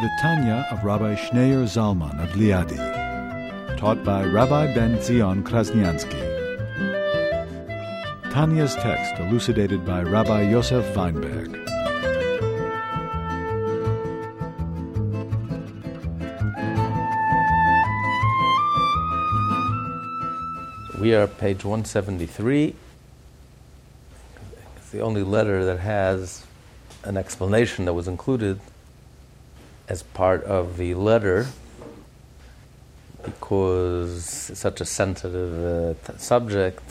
The Tanya of Rabbi Schneur Zalman of Liadi, taught by Rabbi Ben Zion Krasniansky. Tanya's text elucidated by Rabbi Yosef Weinberg. We are page 173. It's the only letter that has an explanation that was included as part of the letter, because it's such a sensitive subject.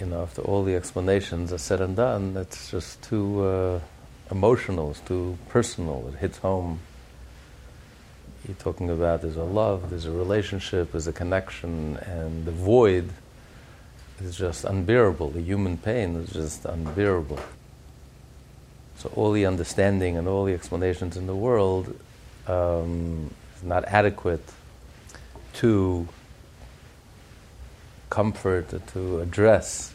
You know, after all the explanations are said and done, it's just too emotional, it's too personal, it hits home. You're talking about there's a love, there's a relationship, there's a connection, and the void is just unbearable. The human pain is just unbearable. So all the understanding and all the explanations in the world is not adequate to comfort, or to address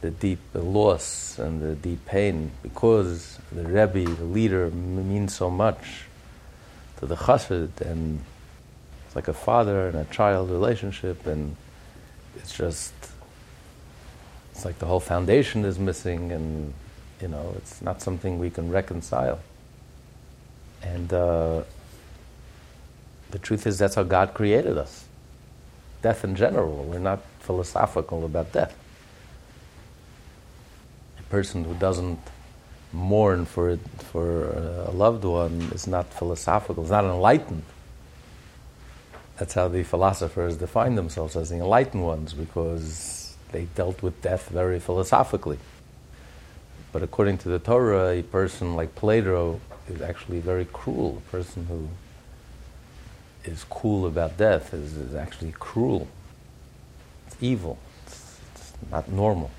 the deep loss and the deep pain, because the Rebbe, the leader, means so much to the Chassid, and it's like a father and a child relationship, and it's like the whole foundation is missing, and you know, it's not something we can reconcile. And the truth is, that's how God created us. Death in general. We're not philosophical about death. A person who doesn't mourn for a loved one is not philosophical, is not enlightened. That's how the philosophers define themselves, as the enlightened ones, because they dealt with death very philosophically. But according to the Torah, a person like Plato is actually very cruel. A person who is cool about death is actually cruel. It's evil. It's not normal.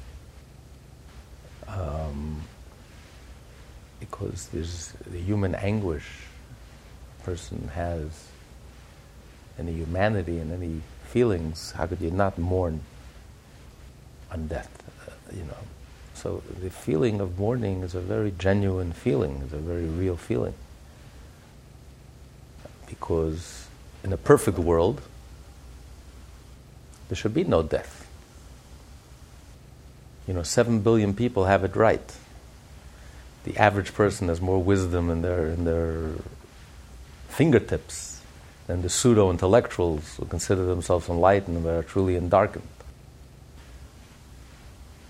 Because there's the human anguish a person has, any humanity and any feelings, how could you not mourn on death, you know? So the feeling of mourning is a very genuine feeling, is a very real feeling. Because in a perfect world, there should be no death. You know, 7 billion people have it right. The average person has more wisdom in their fingertips than the pseudo-intellectuals who consider themselves enlightened but are truly endarkened.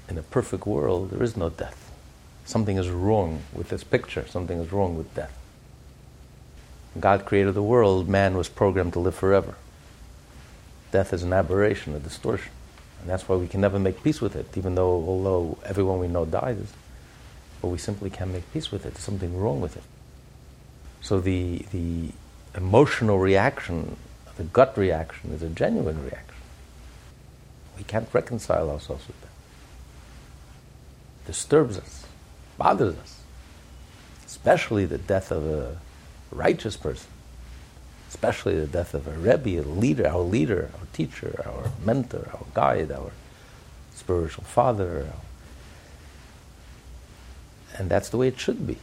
In a perfect world, there is no death. Something is wrong with this picture. Something is wrong with death. When God created the world, man was programmed to live forever. Death is an aberration, a distortion. And that's why we can never make peace with it, although everyone we know dies. But we simply can't make peace with it. There's something wrong with it. So the emotional reaction, the gut reaction, is a genuine reaction. We can't reconcile ourselves with that. Disturbs us, bothers us, especially the death of a righteous person, especially the death of a Rebbe, a leader, our teacher, our mentor, our guide, our spiritual father. And that's the way it should be.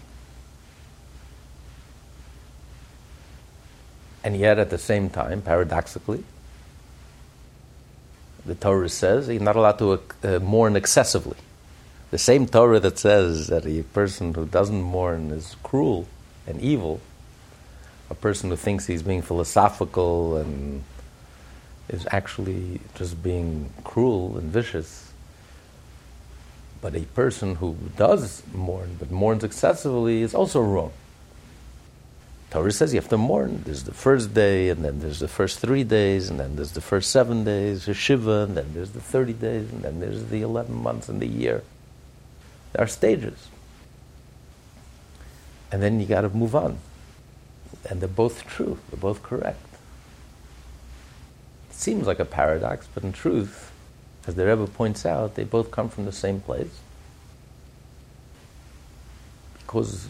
And yet, at the same time, paradoxically, the Torah says you're not allowed to mourn excessively. The same Torah that says that a person who doesn't mourn is cruel and evil, a person who thinks he's being philosophical and is actually just being cruel and vicious. But a person who does mourn, but mourns excessively, is also wrong. Torah says you have to mourn. There's the first day, and then there's the first 3 days, and then there's the first 7 days, the Shiva, and then there's the 30 days, and then there's the 11 months and the year. There are stages. And then you got to move on. and they're both true, they're both correct. It seems like a paradox, but in truth, as the Rebbe points out, they both come from the same place. Because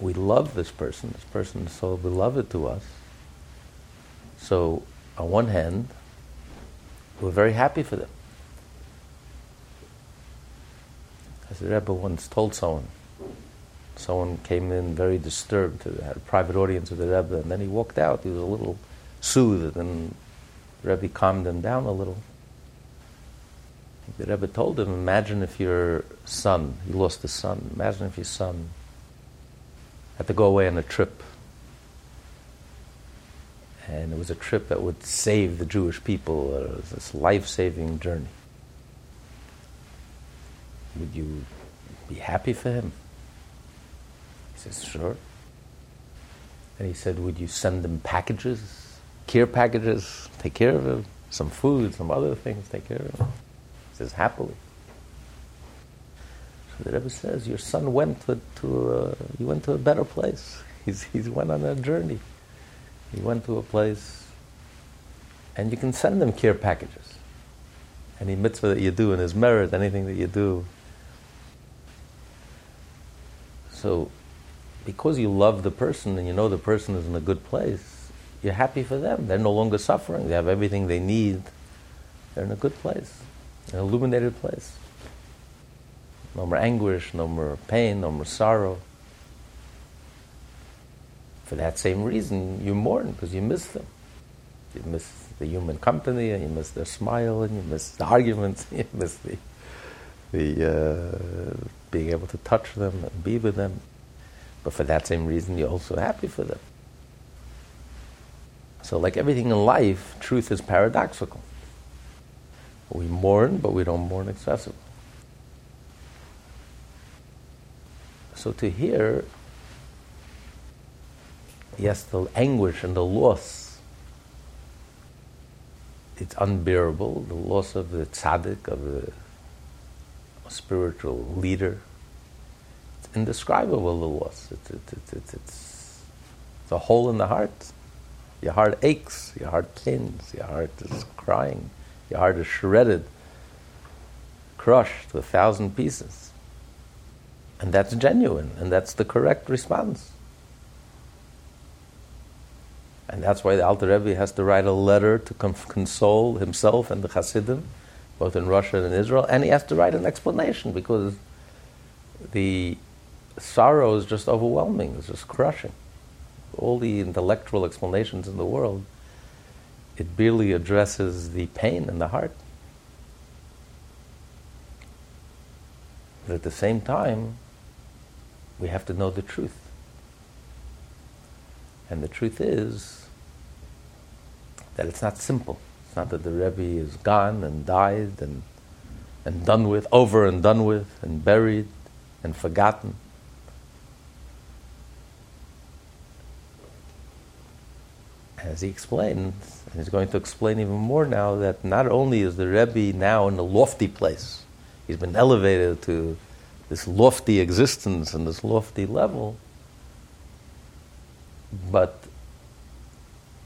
we love this person is so beloved to us. So, on one hand, we're very happy for them. As the Rebbe once told someone came in very disturbed, had a private audience with the Rebbe, and then he walked out. He was a little soothed, and the Rebbe calmed him down a little. The Rebbe told him, imagine if your son, he lost his son, imagine if your son had to go away on a trip. And it was a trip that would save the Jewish people. It was this life-saving journey. Would you be happy for him? He says, sure. And he said, would you send him packages, care packages, take care of him, some food, some other things, take care of him? He says, happily. So the Rebbe says, your son went to a better place. He's went on a journey. He went to a place, and you can send him care packages. Any mitzvah that you do in his merit, anything that you do. So, because you love the person and you know the person is in a good place, you're happy for them. They're no longer suffering. They have everything they need. They're in a good place, an illuminated place. No more anguish, no more pain, no more sorrow. For that same reason, you mourn because you miss them. You miss the human company, and you miss their smile, and you miss the arguments, and you miss the being able to touch them and be with them. But for that same reason, you're also happy for them. So like everything in life, truth is paradoxical. We mourn, but we don't mourn excessively. So to hear, yes, the anguish and the loss, it's unbearable, the loss of the tzaddik, of the spiritual leader. It's indescribable, the loss. It's a hole in the heart. Your heart aches, your heart pains, your heart is crying, your heart is shredded, crushed to 1,000 pieces. And that's genuine, and that's the correct response. And that's why the Alter Rebbe has to write a letter to console himself and the Chassidim, both in Russia and in Israel, and he has to write an explanation because the sorrow is just overwhelming, it's just crushing. All the intellectual explanations in the world, it barely addresses the pain in the heart. But at the same time, we have to know the truth. And the truth is that it's not simple. It's not that the Rebbe is gone and died and done with, over and done with, and buried and forgotten. As he explains, and he's going to explain even more now, that not only is the Rebbe now in a lofty place, he's been elevated to this lofty existence and this lofty level, but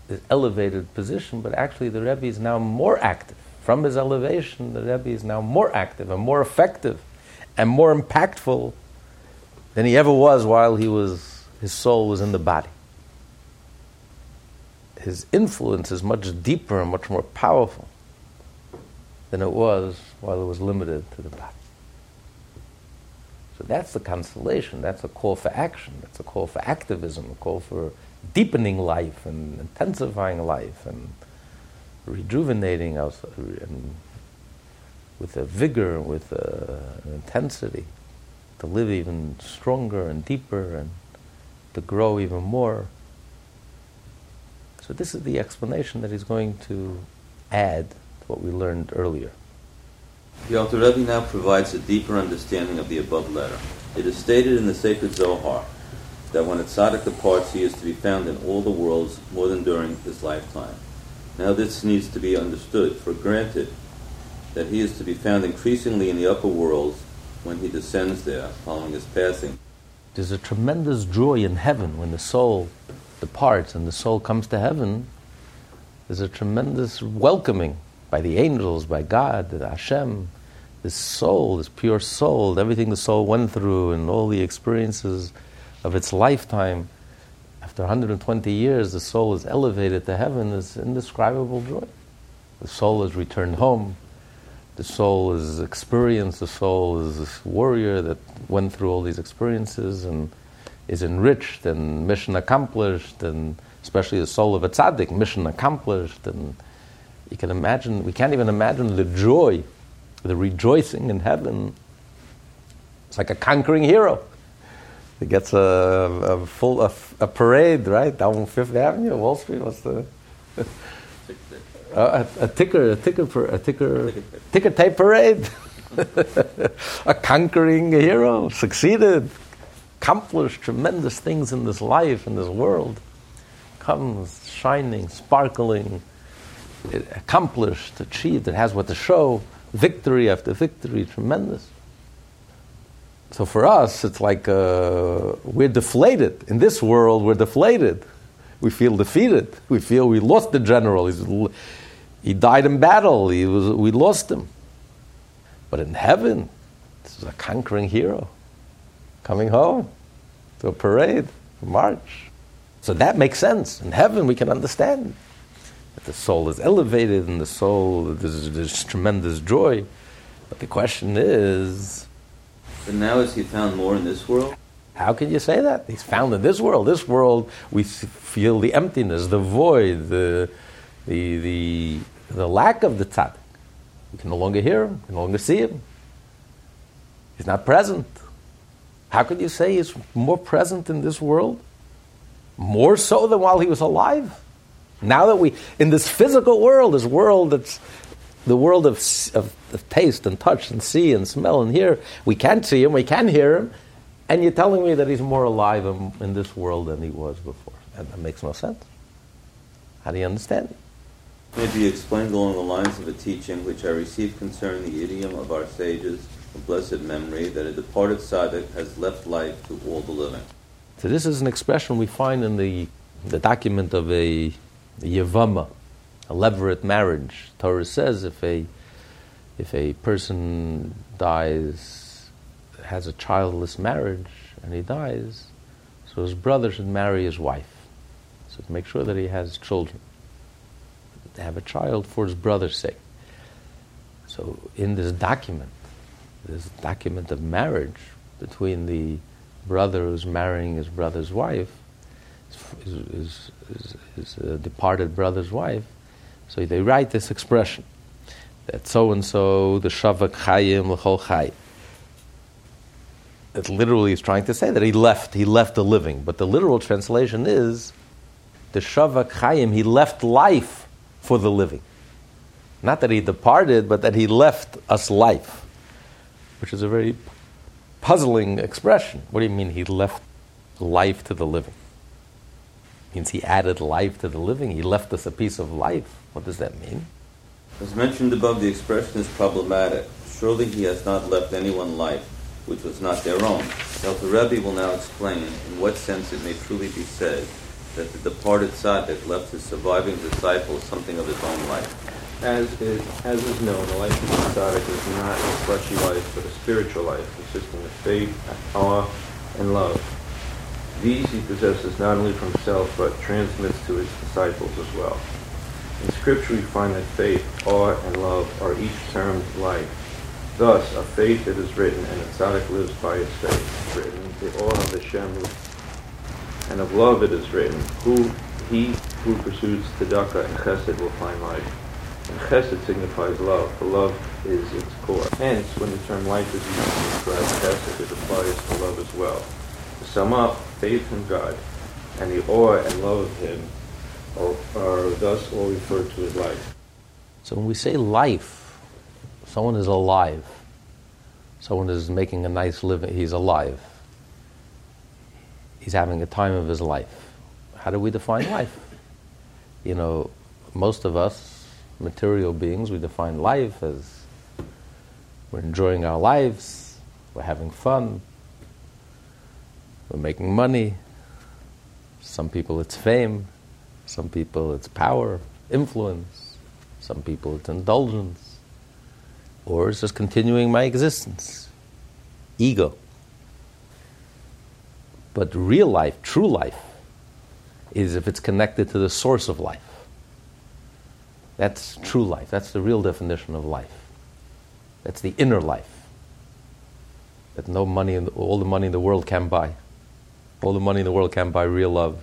this elevated position, but actually the Rebbe is now more active. From his elevation, the Rebbe is now more active and more effective and more impactful than he ever was while his soul was in the body. His influence is much deeper and much more powerful than it was while it was limited to the body. So that's the consolation, that's a call for action, that's a call for activism, a call for deepening life and intensifying life and rejuvenating us with a vigor, with an intensity, to live even stronger and deeper and to grow even more. So this is the explanation that he's going to add to what we learned earlier. The Alter Rebbe now provides a deeper understanding of the above letter. It is stated in the sacred Zohar that when a tzaddik departs, he is to be found in all the worlds more than during his lifetime. Now this needs to be understood, for granted that he is to be found increasingly in the upper worlds when he descends there, following his passing. There's a tremendous joy in heaven when the soul departs and the soul comes to heaven, there's a tremendous welcoming by the angels, by God, the Hashem, this soul, this pure soul, everything the soul went through and all the experiences of its lifetime. After 120 years, the soul is elevated to heaven. It's indescribable joy. The soul is returned home. The soul is experienced. The soul is this warrior that went through all these experiences and is enriched and mission accomplished, and especially the soul of a tzaddik, mission accomplished. And you can imagine, we can't even imagine the joy, the rejoicing in heaven. It's like a conquering hero. He gets a full parade, right? Down Fifth Avenue, Wall Street. What's the ticker tape parade? A conquering hero, succeeded, accomplished tremendous things in this life, in this world. Comes shining, sparkling, accomplished, achieved. It has what to show. Victory after victory, tremendous. So for us, it's like we're deflated. In this world, we're deflated. We feel defeated. We feel we lost the general. He died in battle. We lost him. But in heaven, this is a conquering hero coming home to a parade, a march. So that makes sense. In heaven, we can understand that the soul is elevated and the soul, there's tremendous joy. But the question is, but now is he found more in this world? How can you say that? He's found in this world. This world, we feel the emptiness, the void, the lack of the tzaddik. We can no longer hear him, can no longer see him. He's not present. How could you say he's more present in this world? More so than while he was alive? Now that we, in this physical world, this world that's the world of taste and touch and see and smell and hear, we can't see him, we can hear him, and you're telling me that he's more alive in this world than he was before. That makes no sense. How do you understand it? Maybe you explained along the lines of a teaching which I received concerning the idiom of our sages of blessed memory, that a departed tzaddik has left life to all the living. So this is an expression we find in the document of a Yavama, a levirate marriage. Torah says if a person dies, has a childless marriage, and he dies, so his brother should marry his wife. So to make sure that he has children, to have a child for his brother's sake. So in this document of marriage between the brother who's marrying his brother's wife, his departed brother's wife, so they write this expression that so and so the shavak chayim l'chol chay. It literally is trying to say that he left the living, but the literal translation is the shavak chayim. He left life for the living, not that he departed, but that he left us life, which is a very puzzling expression. What do you mean he left life to the living? Means he added life to the living. He left us a piece of life. What does that mean? As mentioned above, the expression is problematic. Surely he has not left anyone life, which was not their own. Alter Rebbe will now explain in what sense it may truly be said that the departed tzaddik left his surviving disciples something of his own life. As is known, the life of the tzaddik is not a fleshly life, but a spiritual life, consisting of faith, awe, and love. These he possesses not only from himself, but transmits to his disciples as well. In Scripture we find that faith, awe, and love are each termed life. Thus, of faith it is written, and the tzaddik lives by his faith, written, the awe of Hashem, and of love it is written, he who pursues tzedakah and chesed will find life. And chesed signifies love, for love is its core. Hence, when the term life is used to describe chesed, it applies to love as well. To sum up, faith in God and the awe and love of Him are thus all referred to as life. So when we say life, someone is alive. Someone is making a nice living. He's alive. He's having a time of his life. How do we define life? You know, most of us, material beings, we define life as we're enjoying our lives, we're having fun, we're making money, Some people it's fame, some people it's power, influence, some people it's indulgence, or it's just continuing my existence, ego. But real life, true life, is if it's connected to the source of life. That's true life. That's the real definition of life. That's the inner life that no money, all the money in the world can buy. All the money in the world can buy real love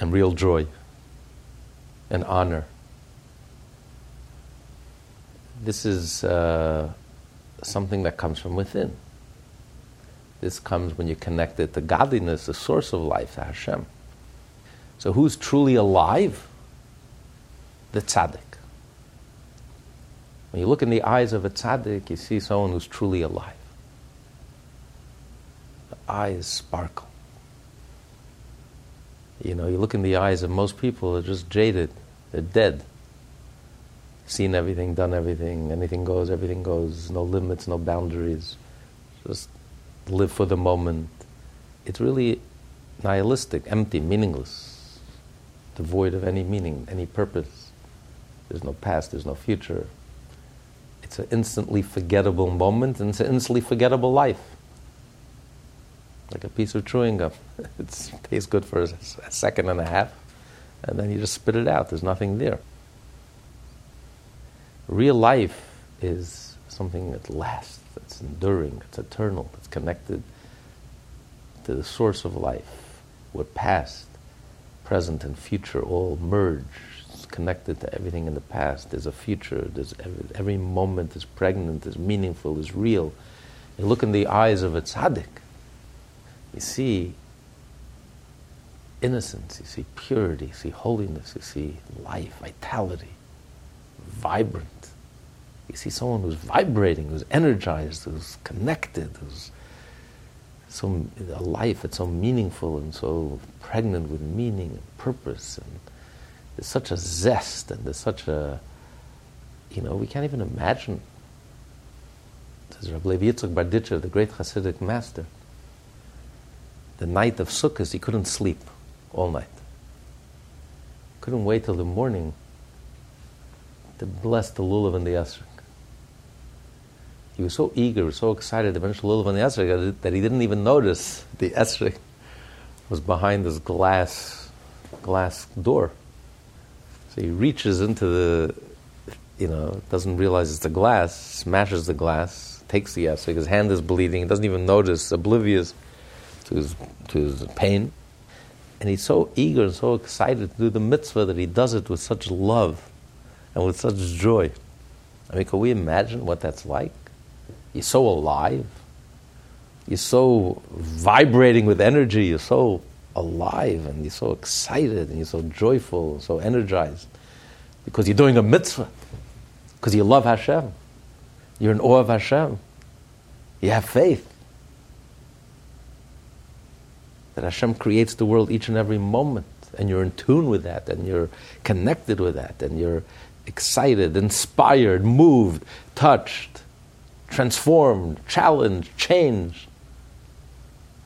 and real joy and honor. This is something that comes from within. This comes when you connect it to godliness, the source of life, to Hashem. So who's truly alive? The tzaddik. When you look in the eyes of a tzaddik, you see someone who's truly alive. The eyes sparkle. You know, you look in the eyes of most people, they're just jaded. They're dead. Seen everything, done everything, everything goes, no limits, no boundaries. Just live for the moment. It's really nihilistic, empty, meaningless, devoid of any meaning, any purpose. There's no past, there's no future. It's an instantly forgettable moment, and it's an instantly forgettable life. Like a piece of chewing gum. It tastes good for a second and a half, and then you just spit it out. There's nothing there. Real life is something that lasts, that's enduring, it's eternal, it's connected to the source of life, where past, present, and future all merge. It's connected to everything in the past. There's a future, there's every moment is pregnant, is meaningful, is real. You look in the eyes of a tzaddik, you see innocence, you see purity, you see holiness, you see life, vitality, vibrant. You see someone who's vibrating, who's energized, who's connected, who's so a life that's so meaningful and so pregnant with meaning and purpose, and there's such a zest, and there's such a, you know, we can't even imagine. There's Rabbi Yitzhak Bar-Ditcha, the great Hasidic master. The night of Sukkot, he couldn't sleep all night. Couldn't wait till the morning to bless the Lulav and the Esrik. He was so eager, so excited to mention Lulav and the Esrik that he didn't even notice the Esrik was behind this glass door. So he reaches into the, you know, doesn't realize it's the glass, smashes the glass, takes the Esrik, his hand is bleeding, he doesn't even notice, oblivious to his pain. And he's so eager and so excited to do the mitzvah that he does it with such love and with such joy. I mean, can we imagine what that's like? You're so alive. You're so vibrating with energy. You're so alive, and you're so excited, and you're so joyful, so energized, because you're doing a mitzvah, because you love Hashem. You're in awe of Hashem. You have faith that Hashem creates the world each and every moment, and you're in tune with that, and you're connected with that, and you're excited, inspired, moved, touched, transformed, challenged, changed.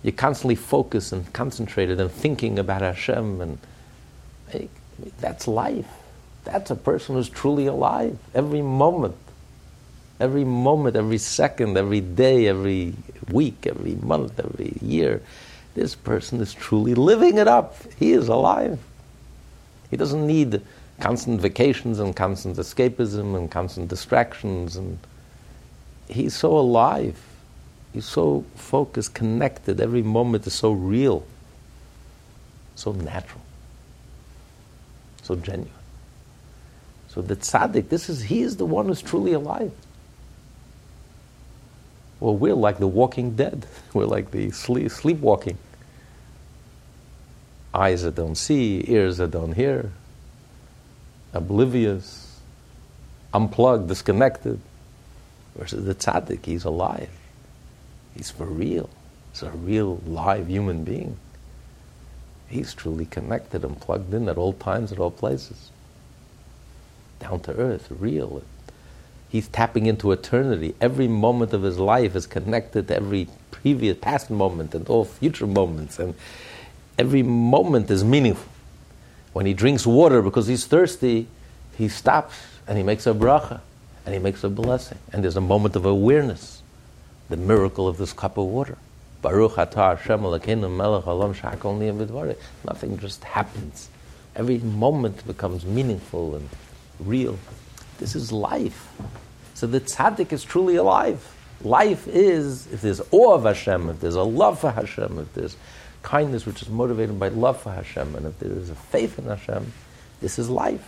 You're constantly focused and concentrated and thinking about Hashem, and that's life. That's a person who's truly alive. Every moment, every second, every day, every week, every month, every year, this person is truly living it up. He is alive. He doesn't need constant vacations and constant escapism and constant distractions, and he's so alive. He's so focused, connected. Every moment is so real, so natural, so genuine. So the tzaddik, he is the one who's truly alive. Well, we're like the walking dead. We're like the sleepwalking. Eyes that don't see, ears that don't hear, oblivious, unplugged, disconnected. Versus the tzaddik, he's alive. He's for real. He's a real, live human being. He's truly connected and plugged in at all times, at all places. Down to earth, real. He's tapping into eternity. Every moment of his life is connected to every previous, past moment and all future moments. And every moment is meaningful. When he drinks water because he's thirsty, he stops and he makes a bracha and he makes a blessing. And there's a moment of awareness, the miracle of this cup of water. Baruch atah Hashem Elokeinu melech haolam shehakol nהיה b'dvaro. Nothing just happens. Every moment becomes meaningful and real. This is life. So the tzaddik is truly alive. Life is, if there's awe of Hashem, if there's a love for Hashem, if there's kindness which is motivated by love for Hashem, and if there is a faith in Hashem, this is life.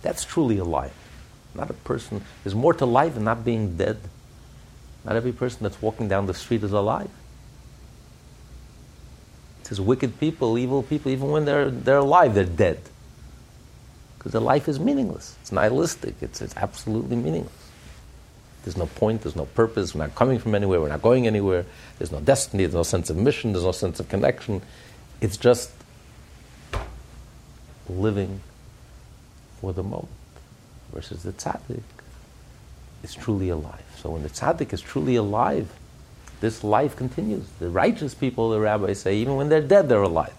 That's truly alive. Not a person, there's more to life than not being dead. Not every person that's walking down the street is alive. It says wicked people, evil people, even when they're alive, they're dead. Because their life is meaningless. It's nihilistic. It's absolutely meaningless. There's no point, there's no purpose, we're not coming from anywhere, we're not going anywhere, there's no destiny, there's no sense of mission, there's no sense of connection. It's just living for the moment. Versus the tzaddik is truly alive. So when the tzaddik is truly alive, this life continues. The righteous people, the rabbis say, even when they're dead, they're alive.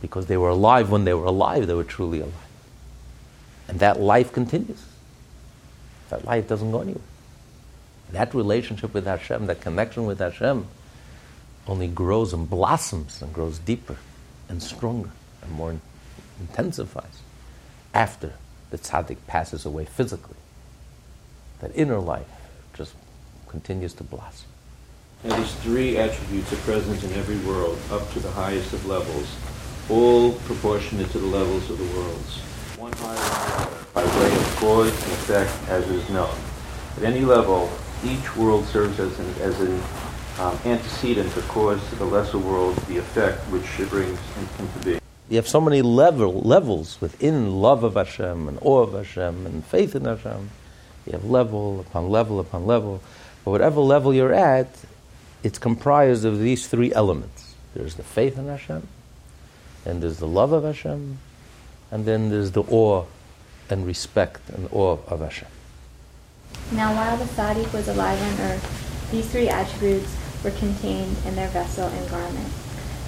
Because they were alive when they were alive, they were truly alive. And that life continues. That life doesn't go anywhere. That relationship with Hashem, that connection with Hashem, only grows and blossoms and grows deeper and stronger and more intensifies after the tzaddik passes away physically. That inner life just continues to blossom. Now these three attributes are present in every world, up to the highest of levels, all proportionate to the levels of the worlds. One higher by way of cause and effect as is known. At any level, each world serves as an antecedent or cause to the lesser world, the effect which it brings into being. You have so many levels within love of Hashem and awe of Hashem and faith in Hashem. You have level upon level upon level. But whatever level you're at, it's comprised of these three elements. There's the faith in Hashem, and there's the love of Hashem, and then there's the awe and respect and awe of Hashem. Now while the Tzaddik was alive on earth, these three attributes were contained in their vessel and garment.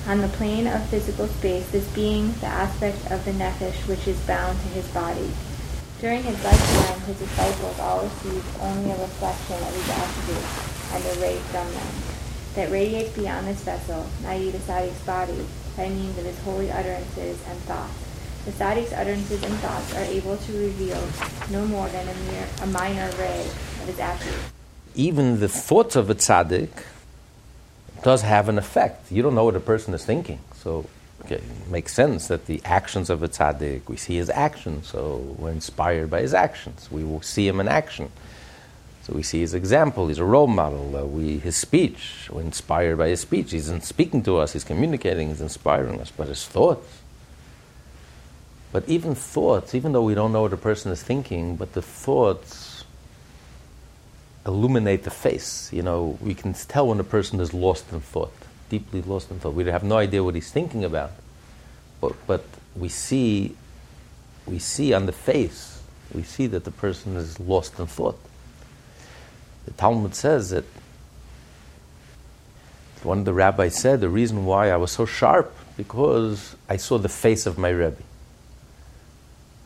On the plane of physical space, this being the aspect of the Nefesh which is bound to his body. During his lifetime, his disciples all received only a reflection of these attributes and a ray from them that radiates beyond this vessel, i.e. the Tzaddik's body, by means of his holy utterances and thoughts. The Tzaddik's utterances and thoughts are able to reveal no more than a minor ray of his attributes. Even the thoughts of a Tzaddik does have an effect. You don't know what a person is thinking. So it makes sense that the actions of a Tzaddik, we see his actions, so we're inspired by his actions. We will see him in action. So we see his example. He's a role model. His speech, we're inspired by his speech. He's speaking to us. He's communicating. He's inspiring us. But his thoughts, but even thoughts, even though we don't know what a person is thinking, but the thoughts illuminate the face. You know, we can tell when a person is lost in thought, deeply lost in thought. We have no idea what he's thinking about, but we see on the face, we see that the person is lost in thought. The Talmud says that one of the rabbis said, the reason why I was so sharp, because I saw the face of my Rebbe.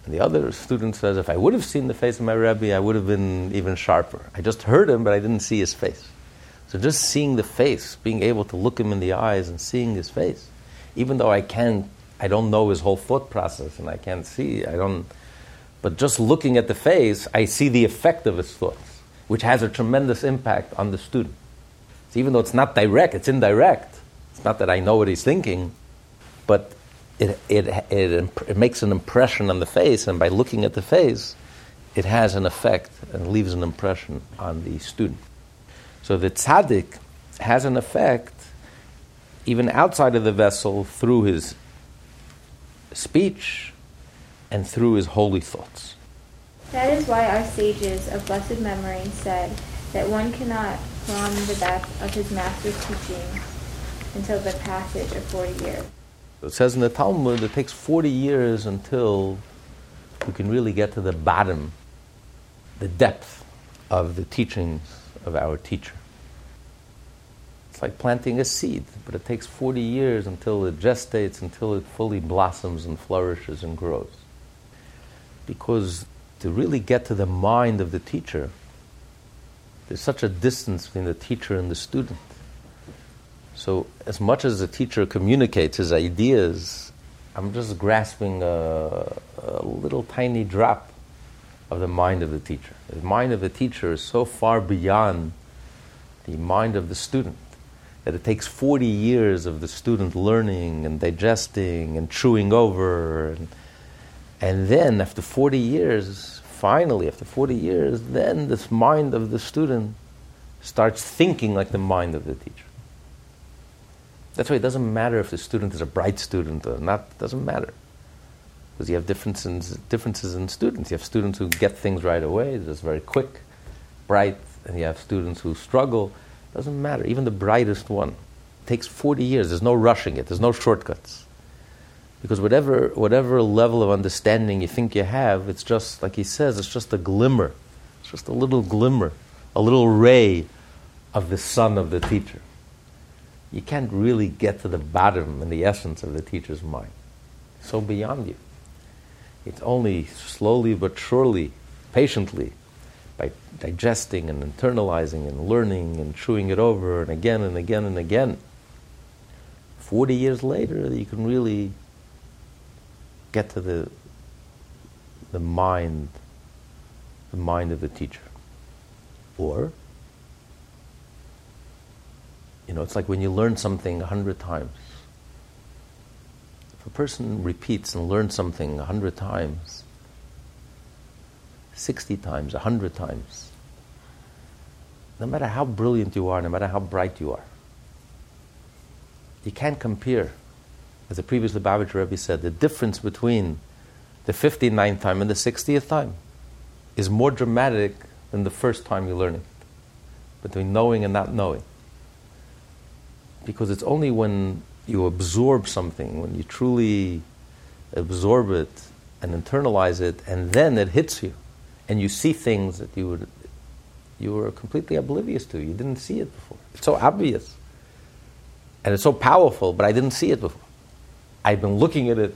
And the other student says, if I would have seen the face of my Rebbe, I would have been even sharper. I just heard him, but I didn't see his face. So just seeing the face, being able to look him in the eyes and seeing his face, even though I don't know his whole thought process, and I can't see, but just looking at the face, I see the effect of his thoughts, which has a tremendous impact on the student. So even though it's not direct, it's indirect. It's not that I know what he's thinking, but It makes an impression on the face, and by looking at the face, it has an effect and leaves an impression on the student. So the tzaddik has an effect even outside of the vessel through his speech and through his holy thoughts. That is why our sages of blessed memory said that one cannot form the depth of his master's teachings until the passage of 40 years. It says in the Talmud, it takes 40 years until we can really get to the bottom, the depth of the teachings of our teacher. It's like planting a seed, but it takes 40 years until it gestates, until it fully blossoms and flourishes and grows. Because to really get to the mind of the teacher, there's such a distance between the teacher and the student. So as much as the teacher communicates his ideas, I'm just grasping a little tiny drop of the mind of the teacher. The mind of the teacher is so far beyond the mind of the student that it takes 40 years of the student learning and digesting and chewing over. And then after 40 years, finally after 40 years, then this mind of the student starts thinking like the mind of the teacher. That's why it doesn't matter if the student is a bright student or not. It doesn't matter. Because you have differences in students. You have students who get things right away, just very quick, bright, and you have students who struggle. It doesn't matter. Even the brightest one. It takes 40 years. There's no rushing it. There's no shortcuts. Because whatever level of understanding you think you have, it's just, like he says, it's just a glimmer. It's just a little glimmer, a little ray of the sun of the teacher. You can't really get to the bottom and the essence of the teacher's mind. It's so beyond you. It's only slowly but surely, patiently, by digesting and internalizing and learning and chewing it over and again and again and again. 40 years later, you can really get to the mind of the teacher. Or, you know, it's like when you learn something 100 times. If a person repeats and learns something 100 times, 60 times, 100 times, no matter how brilliant you are, no matter how bright you are, you can't compare. As the previous Lubavitcher Rebbe said, the difference between the 59th time and the 60th time is more dramatic than the first time you learn it, between knowing and not knowing. Because it's only when you absorb something, when you truly absorb it and internalize it, and then it hits you, and you see things that you were completely oblivious to. You didn't see it before. It's so obvious, and it's so powerful, but I didn't see it before. I've been looking at it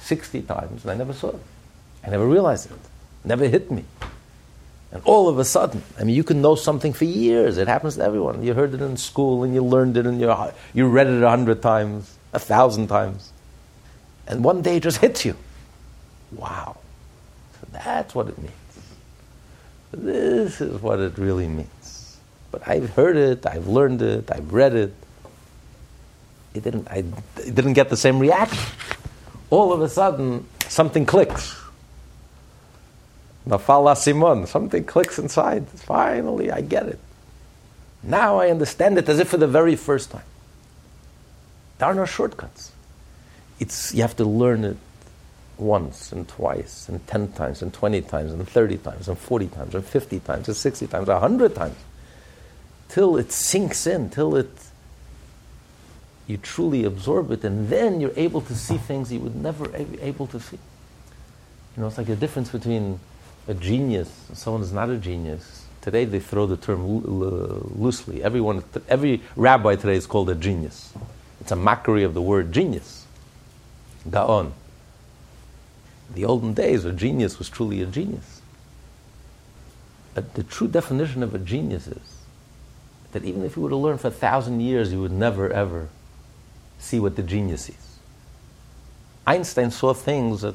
60 times, and I never saw it. I never realized it. It never hit me. And all of a sudden, I mean, you can know something for years. It happens to everyone. You heard it in school, and you learned it, and you read it 100 times, 1,000 times. And one day it just hits you. Wow. So that's what it means. This is what it really means. But I've heard it, I've learned it, I've read it. It didn't get the same reaction. All of a sudden, something clicks. Nafala Simon, something clicks inside. Finally, I get it. Now I understand it as if for the very first time. There are no shortcuts. You have to learn it once and twice and 10 times and 20 times and 30 times and 40 times and 50 times and 60 times, 100 times, till it sinks in, you truly absorb it, and then you're able to see things you would never be able to see. You know, it's like the difference between a genius and someone who's not a genius. Today they throw the term loosely. Every rabbi today is called a genius. It's a mockery of the word genius. Gaon. In the olden days, a genius was truly a genius. But the true definition of a genius is that even if you were to learn for 1,000 years, you would never, ever see what the genius is. Einstein saw things that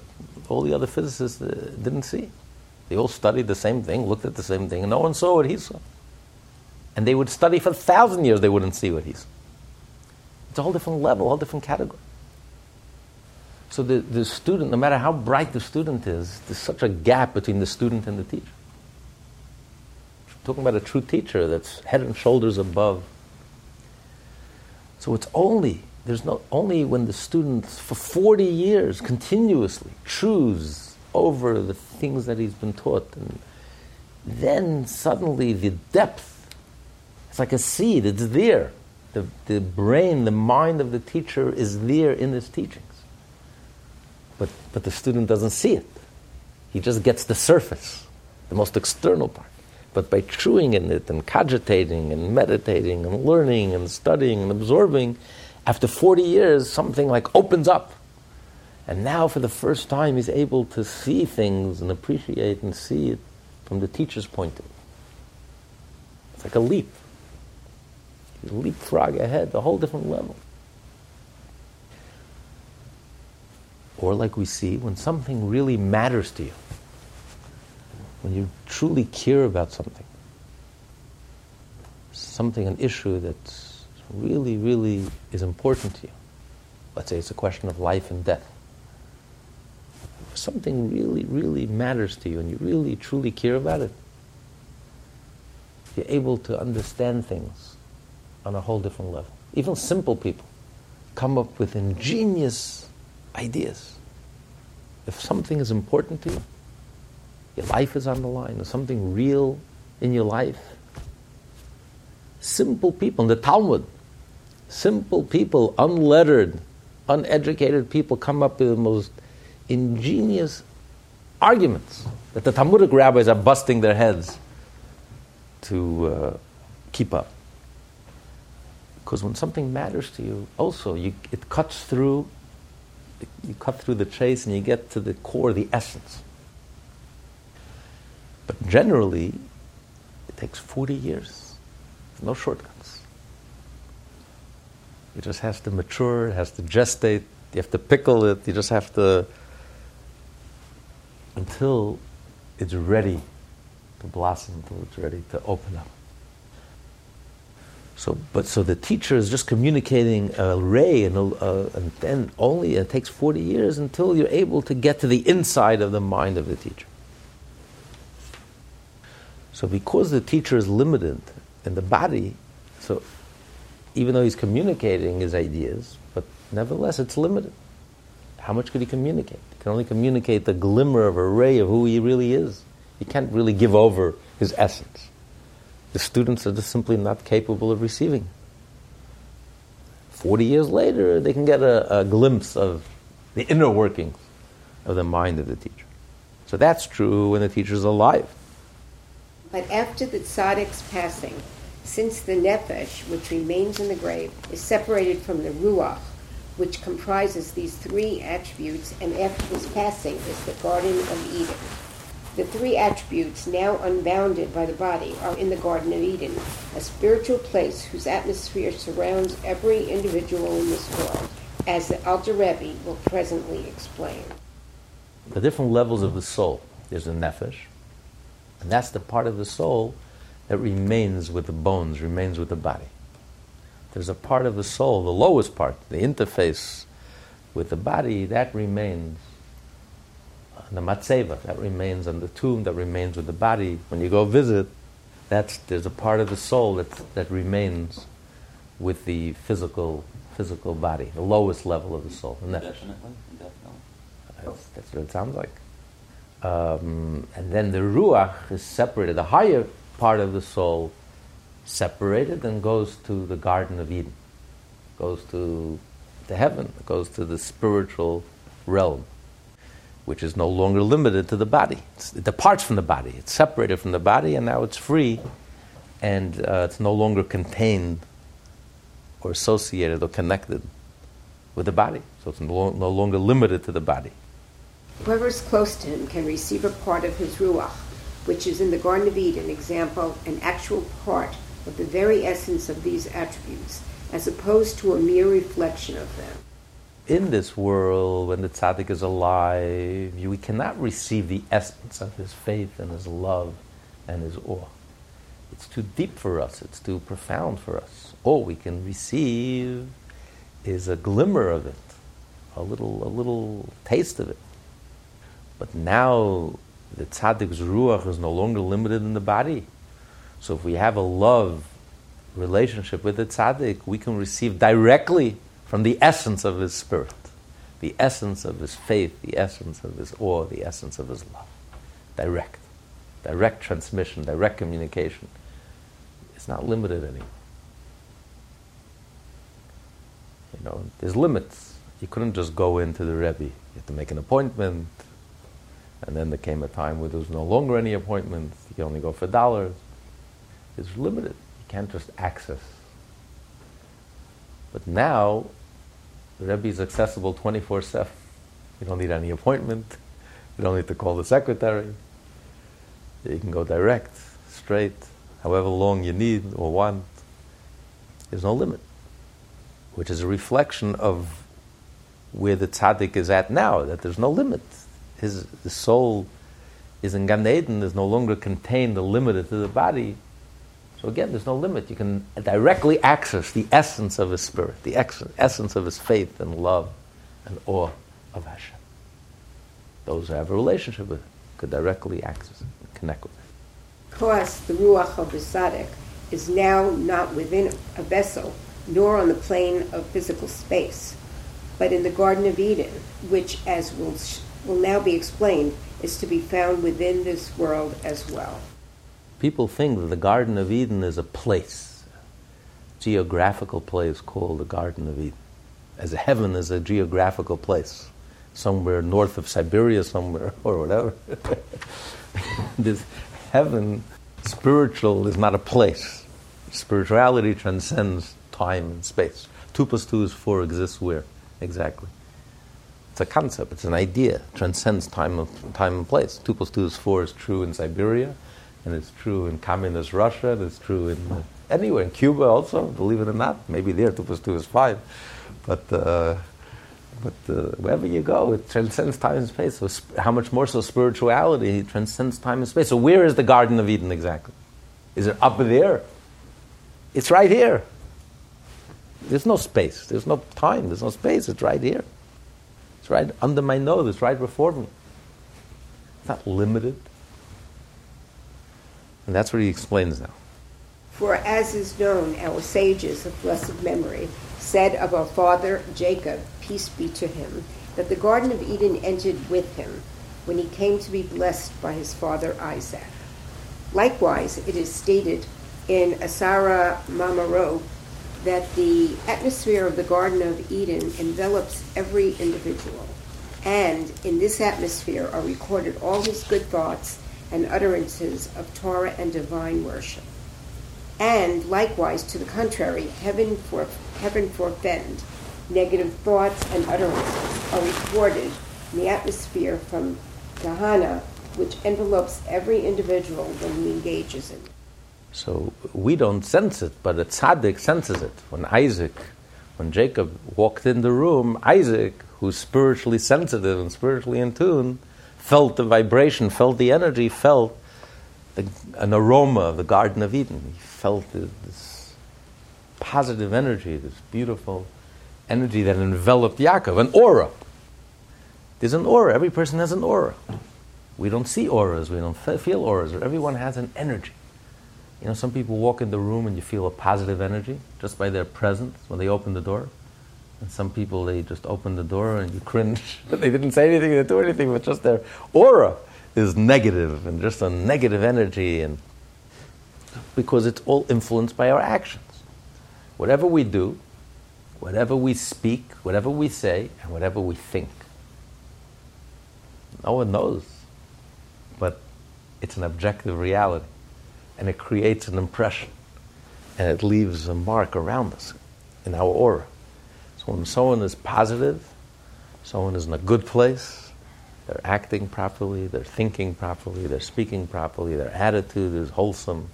all the other physicists didn't see. They all studied the same thing, looked at the same thing, and no one saw what he saw. And they would study for 1,000 years, they wouldn't see what he saw. It's a whole different level, a whole different category. So the student, no matter how bright the student is, there's such a gap between the student and the teacher. We're talking about a true teacher that's head and shoulders above. So it's only when the students for 40 years continuously chews over the things that he's been taught, and then suddenly the depth, it's like a seed, it's there. The brain, the mind of the teacher is there in his teachings. But the student doesn't see it. He just gets the surface, the most external part. But by chewing in it and cogitating and meditating and learning and studying and absorbing, after 40 years, something like opens up. And now for the first time, he's able to see things and appreciate and see it from the teacher's point of view. It's like a leap. You leapfrog ahead, a whole different level. Or like we see, when something really matters to you, when you truly care about something, an issue that really, really is important to you. Let's say it's a question of life and death. Something really, really matters to you and you really, truly care about it. You're able to understand things on a whole different level. Even simple people come up with ingenious ideas. If something is important to you, your life is on the line, there's something real in your life. Simple people, in the Talmud, simple people, unlettered, uneducated people come up with the most ingenious arguments that the Talmudic rabbis are busting their heads to keep up. Because when something matters to you, also, it cuts through. You cut through the chase and you get to the core, the essence. But generally, it takes 40 years. No shortcuts. It just has to mature, it has to gestate, you have to pickle it, you just have to, until it's ready to blossom, until it's ready to open up. So the teacher is just communicating a ray, and then only it takes 40 years until you're able to get to the inside of the mind of the teacher. So because the teacher is limited in the body, so even though he's communicating his ideas, but nevertheless it's limited. How much could he communicate? He can only communicate the glimmer of a ray of who he really is. He can't really give over his essence. The students are just simply not capable of receiving. 40 years later, they can get a glimpse of the inner workings of the mind of the teacher. So that's true when the teacher is alive. But after the Tzaddik's passing, since the Nefesh, which remains in the grave, is separated from the Ruach, which comprises these three attributes, and after his passing is the Garden of Eden. The three attributes, now unbounded by the body, are in the Garden of Eden, a spiritual place whose atmosphere surrounds every individual in this world, as the Alter Rebbe will presently explain. The different levels of the soul. There's the Nefesh, and that's the part of the soul that remains with the bones, remains with the body. There's a part of the soul, the lowest part, the interface with the body, that remains. The matseva, that remains on the tomb, that remains with the body. When you go visit, there's a part of the soul that remains with the physical body, the lowest level of the soul. Definitely. That's what it sounds like. And then the ruach is separated, the higher part of the soul separated and goes to the Garden of Eden, goes to heaven, goes to the spiritual realm, which is no longer limited to the body. It departs from the body. It's separated from the body, and now it's free, and it's no longer contained or associated or connected with the body. So it's no longer limited to the body. Whoever is close to him can receive a part of his ruach, which is in the Garden of Eden, example, an actual part of the very essence of these attributes, as opposed to a mere reflection of them. In this world, when the tzaddik is alive, we cannot receive the essence of his faith and his love and his awe. It's too deep for us. It's too profound for us. All we can receive is a glimmer of it, a little taste of it. But now the tzaddik's ruach is no longer limited in the body. So if we have a love relationship with the tzaddik, we can receive directly from the essence of his spirit, the essence of his faith, the essence of his awe, the essence of his love. Direct transmission, direct communication. It's not limited anymore. There's limits. You couldn't just go into the Rebbe. You had to make an appointment, and then there came a time where there was no longer any appointments. You could only go for $. is limited. You can't just access. But now, the Rebbe is accessible 24/7. You don't need any appointment. You don't need to call the secretary. You can go direct, straight, however long you need or want. There's no limit, which is a reflection of where the tzaddik is at now, that there's no limit. His soul is in Gan Eden, is no longer contained or limited to the body. So again, there's no limit. You can directly access the essence of his spirit, the essence of his faith and love and awe of Hashem. Those who have a relationship with him could directly access it and connect with it. Because the Ruach of the Tzaddik is now not within a vessel, nor on the plane of physical space, but in the Garden of Eden, which, as will now be explained, is to be found within this world as well. People think that the Garden of Eden is a place, a geographical place called the Garden of Eden, as a heaven is a geographical place, somewhere north of Siberia somewhere, or whatever. This heaven, spiritual, is not a place. Spirituality transcends time and space. 2 plus 2 is 4 exists where? Exactly. It's a concept, it's an idea. It transcends time and place. 2 plus 2 is 4 is true in Siberia, and it's true in communist Russia, and it's true in anywhere, in Cuba also, believe it or not. Maybe there 2 plus 2 is 5. But wherever you go, it transcends time and space. So how much more so spirituality transcends time and space. So where is the Garden of Eden exactly? Is it up there? It's right here. There's no space. There's no time. There's no space. It's right here. It's right under my nose. It's right before me. It's not limited. And that's what he explains now. For as is known, our sages of blessed memory said of our father Jacob, peace be to him, that the Garden of Eden ended with him when he came to be blessed by his father Isaac. Likewise, it is stated in Asara Mamaro that the atmosphere of the Garden of Eden envelops every individual, and in this atmosphere are recorded all his good thoughts and utterances of Torah and divine worship. And likewise, to the contrary, heaven forfend, negative thoughts and utterances are recorded in the atmosphere from Gehenna, which envelopes every individual when he engages in it. So we don't sense it, but the tzaddik senses it. When Jacob walked in the room, Isaac, who's spiritually sensitive and spiritually in tune, felt the vibration, felt the energy, felt an aroma of the Garden of Eden. He felt this positive energy, this beautiful energy that enveloped Yaakov, an aura. There's an aura. Every person has an aura. We don't see auras. We don't feel auras. Everyone has an energy. You know, some people walk in the room and you feel a positive energy just by their presence when they open the door. And some people, they just open the door and you cringe. They didn't say anything, they didn't do anything, but just their aura is negative and just a negative energy. And because it's all influenced by our actions. Whatever we do, whatever we speak, whatever we say, and whatever we think. No one knows. But it's an objective reality. And it creates an impression. And it leaves a mark around us in our aura. So when someone is positive, someone is in a good place, they're acting properly, they're thinking properly, they're speaking properly, their attitude is wholesome,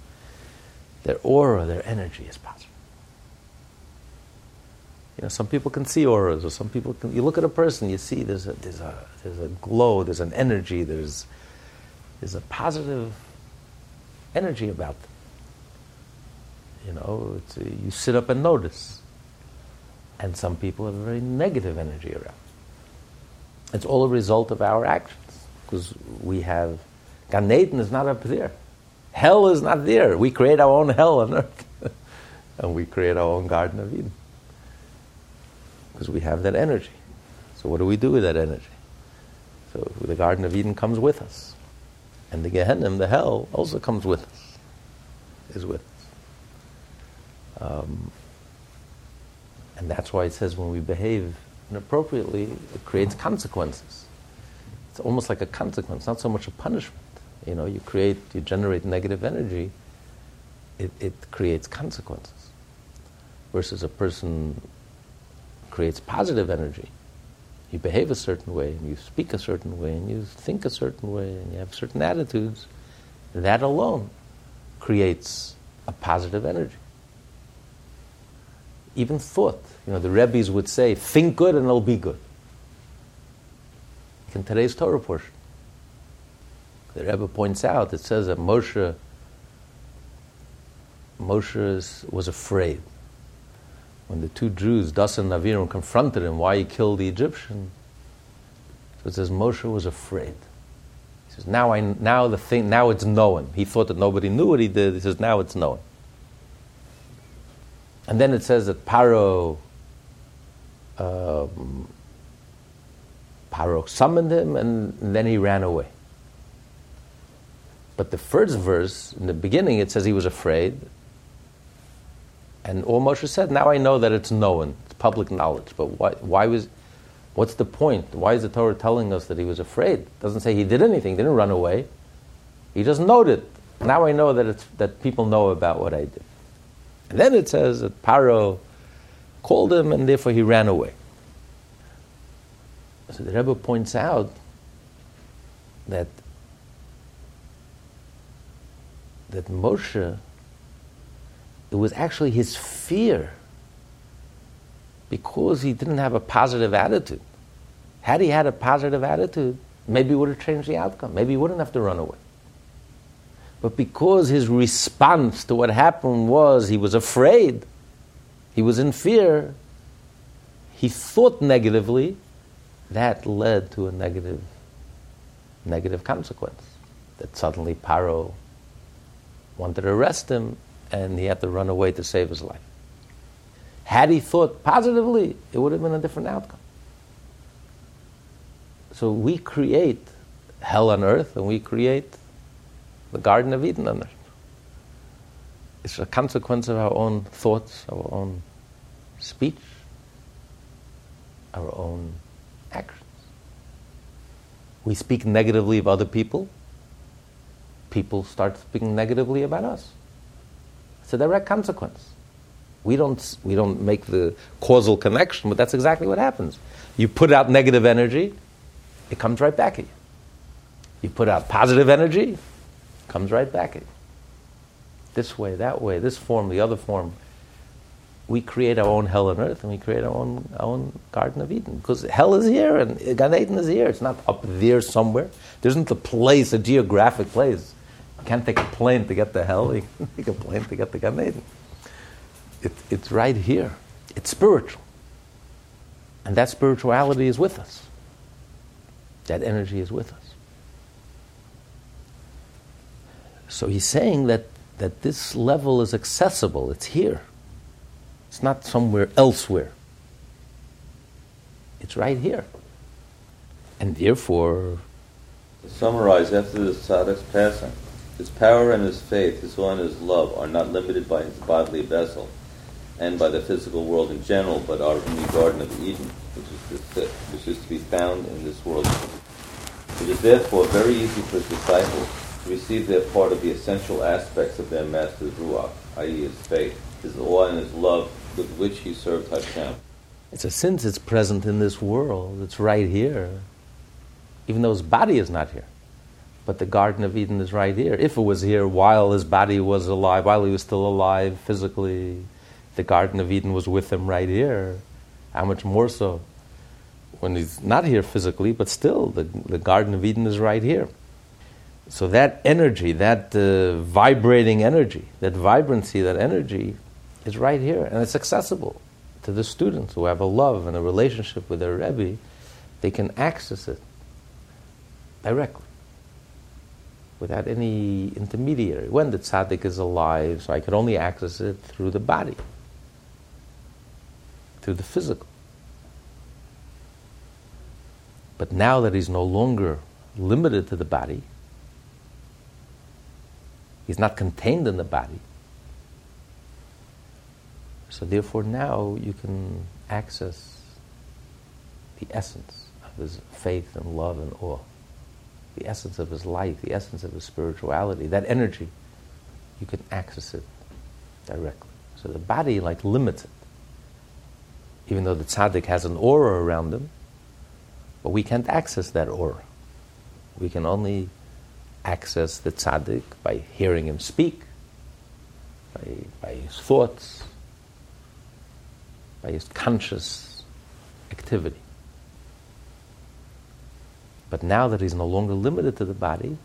their aura, their energy is positive. You know, some people can see auras, or some people can... You look at a person, you see there's a glow, there's an energy, there's a positive energy about them. You know, you sit up and notice. And some people have a very negative energy around. It's all a result of our actions. Because we have... Gan Eden is not up there. Hell is not there. We create our own hell on earth. And we create our own Garden of Eden. Because we have that energy. So what do we do with that energy? So the Garden of Eden comes with us. And the Gehenna, the hell, also comes with us. Is with us. And that's why it says when we behave inappropriately, it creates consequences. It's almost like a consequence, not so much a punishment. You know, you generate negative energy. it creates consequences. Versus a person creates positive energy. You behave a certain way, and you speak a certain way, and you think a certain way, and you have certain attitudes. That alone creates a positive energy. Even thought. You know, the Rebbe's would say, think good and it'll be good. In today's Torah portion, the Rebbe points out, it says that Moshe was afraid. When the two Jews, Das and Aviram, confronted him, why he killed the Egyptian, so it says Moshe was afraid. He says, now it's known. He thought that nobody knew what he did. He says, now it's known. And then it says that Paro summoned him, and then he ran away. But the first verse, in the beginning, it says he was afraid. And all Moshe said, now I know that it's known, it's public knowledge. But what's the point? Why is the Torah telling us that he was afraid? It doesn't say he did anything, didn't run away. He just knowed it. Now I know that people know about what I did. And then it says that Paro called him, and therefore he ran away. So the Rebbe points out that Moshe, it was actually his fear, because he didn't have a positive attitude. Had he had a positive attitude, maybe it would have changed the outcome. Maybe he wouldn't have to run away. But because his response to what happened was he was afraid, he was in fear, he thought negatively, that led to a negative consequence. That suddenly Paro wanted to arrest him, and he had to run away to save his life. Had he thought positively, it would have been a different outcome. So we create hell on earth, and we create the Garden of Eden on earth. It's a consequence of our own thoughts, our own speech, our own actions. We speak negatively of other people. People start speaking negatively about us. It's a direct consequence. We don't make the causal connection, but that's exactly what happens. You put out negative energy, it comes right back at you. You put out positive energy, it comes right back at you. This way, that way, this form, the other form. We create our own hell on earth, and we create our own Garden of Eden. Because hell is here, and Gan Eden is here. It's not up there somewhere. There isn't a place, a geographic place. You can't take a plane to get to hell. You can take a plane to get to Gan Eden. It's right here. It's spiritual. And that spirituality is with us. That energy is with us. So he's saying that this level is accessible. It's here. It's not somewhere elsewhere. It's right here. And therefore, to summarize, after the Tzaddik's passing, his power and his faith, his will and his love are not limited by his bodily vessel and by the physical world in general, but are in the Garden of Eden, which is to be found in this world. It is therefore very easy for his disciples to receive their part of the essential aspects of their master's Ruach, i.e. his faith, his awe, and his love with which he served Hashem. So since it's present in this world, it's right here, even though his body is not here. But the Garden of Eden is right here. If it was here while his body was alive, while he was still alive physically, the Garden of Eden was with him right here. How much more so when he's not here physically, but still the Garden of Eden is right here. So that energy, that vibrating energy, that vibrancy, that energy is right here. And it's accessible to the students who have a love and a relationship with their Rebbe. They can access it directly, without any intermediary. When the tzaddik is alive, so I could only access it through the body, through the physical. But now that he's no longer limited to the body, he's not contained in the body, so therefore now you can access the essence of his faith and love and awe, the essence of his life, the essence of his spirituality, that energy. You can access it directly. So the body, like, limits it. Even though the tzaddik has an aura around him, but we can't access that aura. We can only access the tzaddik by hearing him speak, by his thoughts, by his conscious activity. But now that he's no longer limited to the body,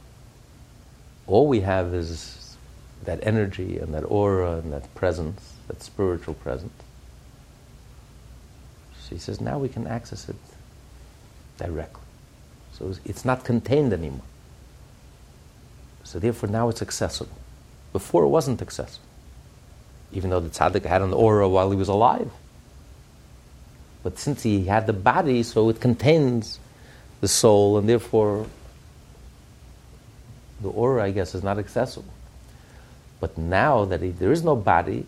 all we have is that energy and that aura and that presence, that spiritual presence. So he says, now we can access it directly. So it's not contained anymore. So therefore now it's accessible. Before it wasn't accessible. Even though the tzaddik had an aura while he was alive. But since he had the body, so it contains the soul, and therefore the aura, I guess, is not accessible. But now that there is no body,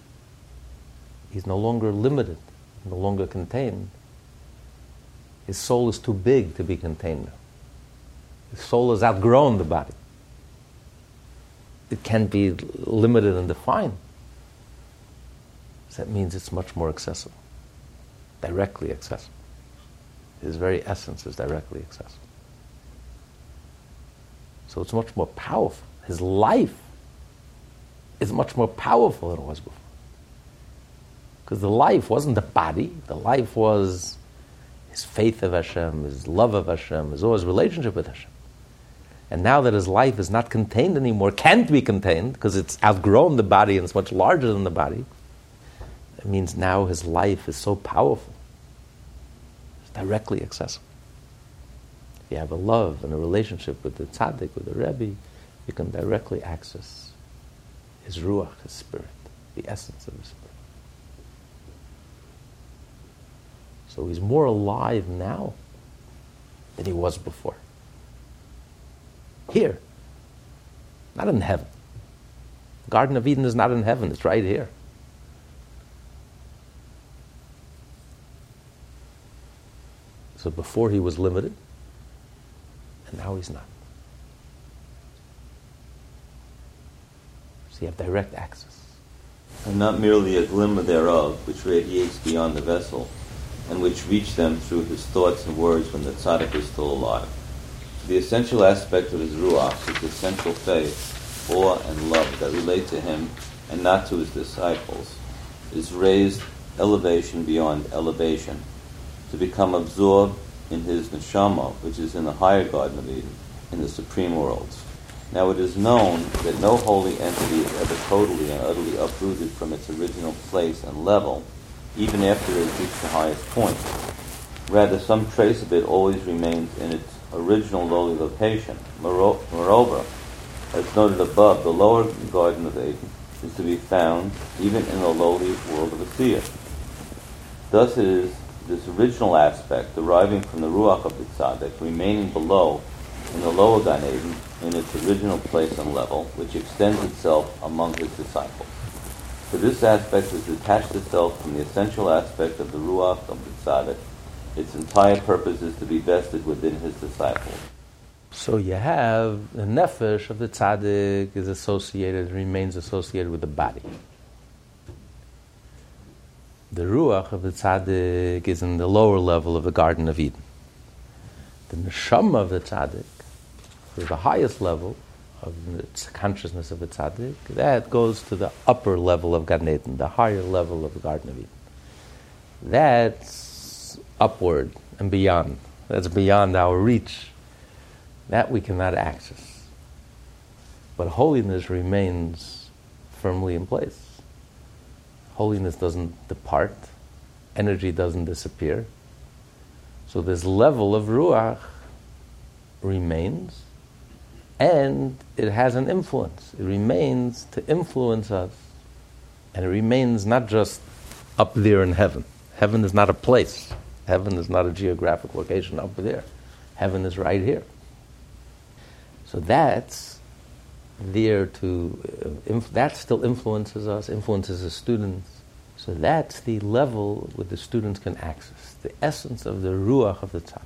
he's no longer limited, no longer contained. His soul is too big to be contained now. His soul has outgrown the body. It can't be limited and defined. So that means it's much more accessible, directly accessible. His very essence is directly accessible. So it's much more powerful. His life is much more powerful than it was before. Because the life wasn't the body. The life was his faith of Hashem, his love of Hashem, his relationship with Hashem. And now that his life is not contained anymore, can't be contained, because it's outgrown the body and it's much larger than the body, that means now his life is so powerful. It's directly accessible. If you have a love and a relationship with the tzaddik, with the Rebbe, you can directly access his ruach, his spirit, the essence of his spirit. So he's more alive now than he was before. Here. Not in heaven. The Garden of Eden is not in heaven. It's right here. So before he was limited, and now he's not. So you have direct access. And not merely a glimmer thereof, which radiates beyond the vessel, and which reach them through his thoughts and words when the tzaddik is still alive. The essential aspect of his ruach is the essential faith, awe, and love that relate to him and not to his disciples. It is raised elevation beyond elevation, to become absorbed in his neshama, which is in the higher Garden of Eden, in the supreme worlds. Now it is known that no holy entity is ever totally and utterly uprooted from its original place and level, even after it has reached the highest point. Rather, some trace of it always remains in its original lowly location. Moreover, as noted above, the lower Garden of Eden is to be found even in the lowly world of the seer. Thus it is this original aspect, deriving from the ruach of the tzaddik, remaining below in the lower Gan Eden in its original place and level, which extends itself among his disciples. For this aspect has detached itself from the essential aspect of the ruach of the tzaddik. Its entire purpose is to be vested within his disciples. So you have the nefesh of the tzaddik is associated, remains associated with the body. The ruach of the tzaddik is in the lower level of the Garden of Eden. The neshama of the tzaddik is the highest level of the consciousness of the tzaddik. That goes to the upper level of Gan Eden, the higher level of the Garden of Eden. That's upward and beyond. That's beyond our reach. That we cannot access. But holiness remains firmly in place. Holiness doesn't depart. Energy doesn't disappear. So this level of ruach remains, and it has an influence. It remains to influence us, and it remains not just up there in heaven. Heaven is not a place. Heaven is not a geographic location up there. Heaven is right here. So that's there to... that still influences us, influences the students. So that's the level where the students can access the essence of the ruach of the tzaddik.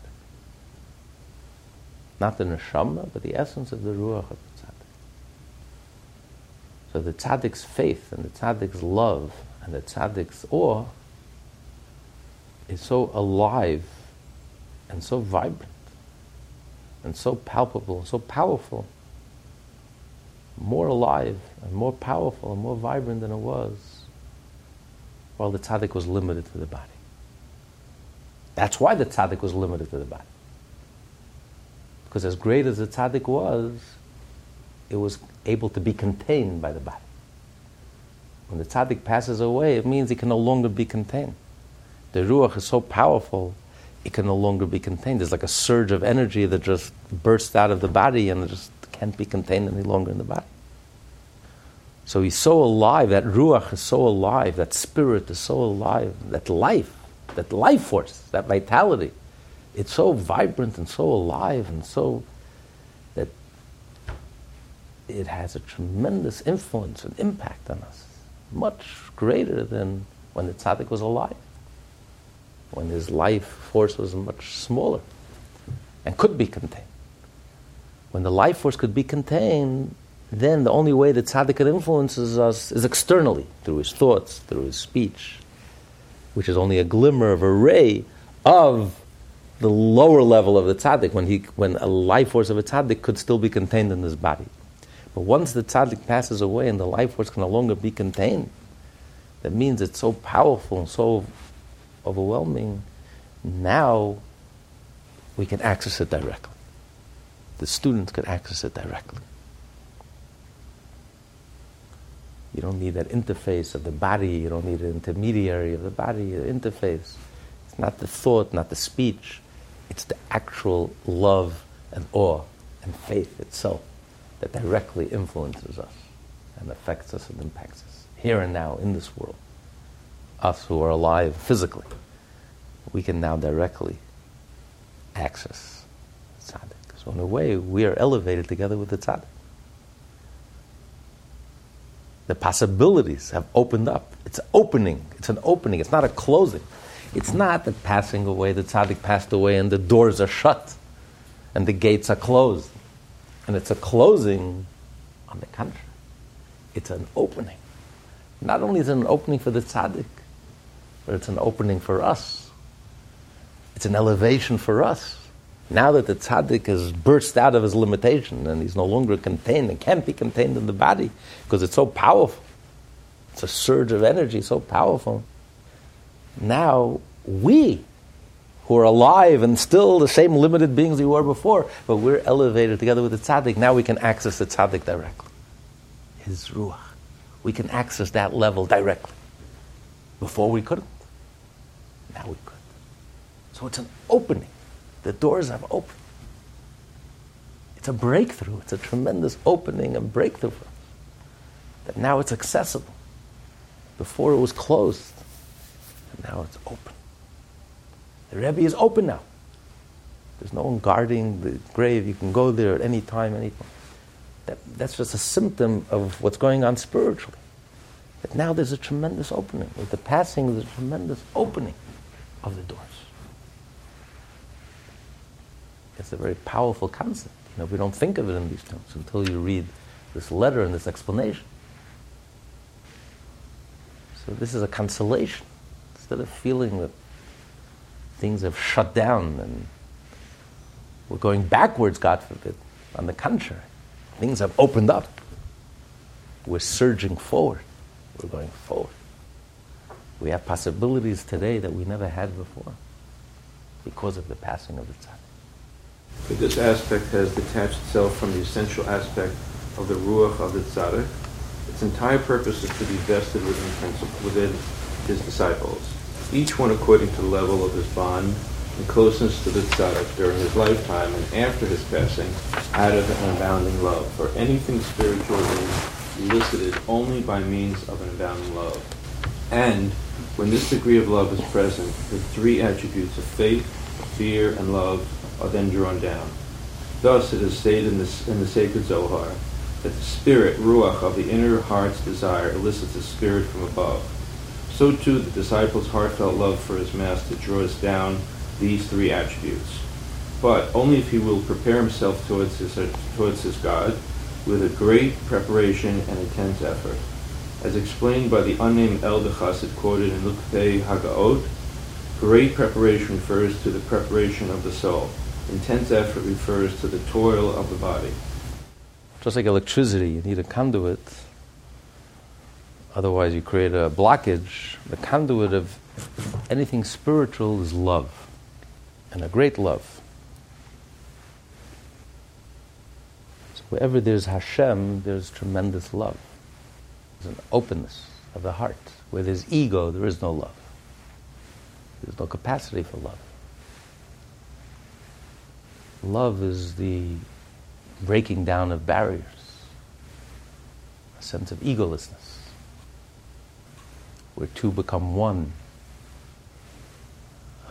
Not the neshama, but the essence of the ruach of the tzaddik. So the tzaddik's faith and the tzaddik's love and the tzaddik's awe is so alive and so vibrant and so palpable and so powerful, more alive and more powerful and more vibrant than it was while the tzaddik was limited to the body. That's why the tzaddik was limited to the body. Because as great as the tzaddik was, it was able to be contained by the body. When the tzaddik passes away, it means it can no longer be contained. The ruach is so powerful, it can no longer be contained. There's like a surge of energy that just bursts out of the body and it just can't be contained any longer in the body. So he's so alive, that ruach is so alive, that spirit is so alive, that life force, that vitality, it's so vibrant and so alive and so that it has a tremendous influence and impact on us, much greater than when the tzaddik was alive, when his life force was much smaller and could be contained. When the life force could be contained, then the only way that tzaddik influences us is externally, through his thoughts, through his speech, which is only a glimmer of a ray of the lower level of the tzaddik, when a life force of a tzaddik could still be contained in this body. But once the tzaddik passes away and the life force can no longer be contained, that means it's so powerful and so overwhelming, now we can access it directly. The students can access it directly. You don't need that interface of the body, you don't need an intermediary of the body, the interface. It's not the thought, not the speech, it's the actual love and awe and faith itself that directly influences us and affects us and impacts us, here and now, in this world. Us who are alive physically, we can now directly access tzaddik. So in a way, we are elevated together with the tzaddik. The possibilities have opened up. It's opening. It's an opening. It's not a closing. It's not the passing away. The tzaddik passed away and the doors are shut and the gates are closed. And it's a closing on the country. It's an opening. Not only is it an opening for the tzaddik, but it's an opening for us. It's an elevation for us. Now that the tzaddik has burst out of his limitation and he's no longer contained and can't be contained in the body because it's so powerful. It's a surge of energy, so powerful. Now we, who are alive and still the same limited beings we were before, but we're elevated together with the tzaddik, now we can access the tzaddik directly. His ruach. We can access that level directly. Before we couldn't. Now we could. So it's an opening. The doors have opened. It's a breakthrough. It's a tremendous opening and breakthrough for us. That now it's accessible. Before it was closed. And now it's open. The Rebbe is open now. There's no one guarding the grave. You can go there at any time, any place. That's just a symptom of what's going on spiritually. That now there's a tremendous opening. With the passing, there's a tremendous opening of the doors. It's a very powerful concept. We don't think of it in these terms until you read this letter and this explanation. So this is a consolation. Instead of feeling that things have shut down and we're going backwards, God forbid, on the contrary. Things have opened up. We're surging forward. We're going forward. We have possibilities today that we never had before because of the passing of the tzaddik. But this aspect has detached itself from the essential aspect of the ruach of the tzaddik. Its entire purpose is to be vested within his disciples, each one according to the level of his bond and closeness to the tzaddik during his lifetime and after his passing, out of an abounding love for anything spiritual is elicited only by means of an abounding love. And when this degree of love is present, the three attributes of faith, fear, and love are then drawn down. Thus, it is stated in the sacred Zohar that the spirit, ruach, of the inner heart's desire elicits the spirit from above. So too, the disciple's heartfelt love for his master draws down these three attributes. But only if he will prepare himself towards his God with a great preparation and intense effort. As explained by the unnamed Elder Chassid quoted in Lukhei Hagaot, great preparation refers to the preparation of the soul. Intense effort refers to the toil of the body. Just like electricity, you need a conduit. Otherwise you create a blockage. The conduit of anything spiritual is love, and a great love. So wherever there's Hashem, there's tremendous love. There's an openness of the heart. Where there's ego, there is no love. There's no capacity for love. Love is the breaking down of barriers, a sense of egolessness, where two become one,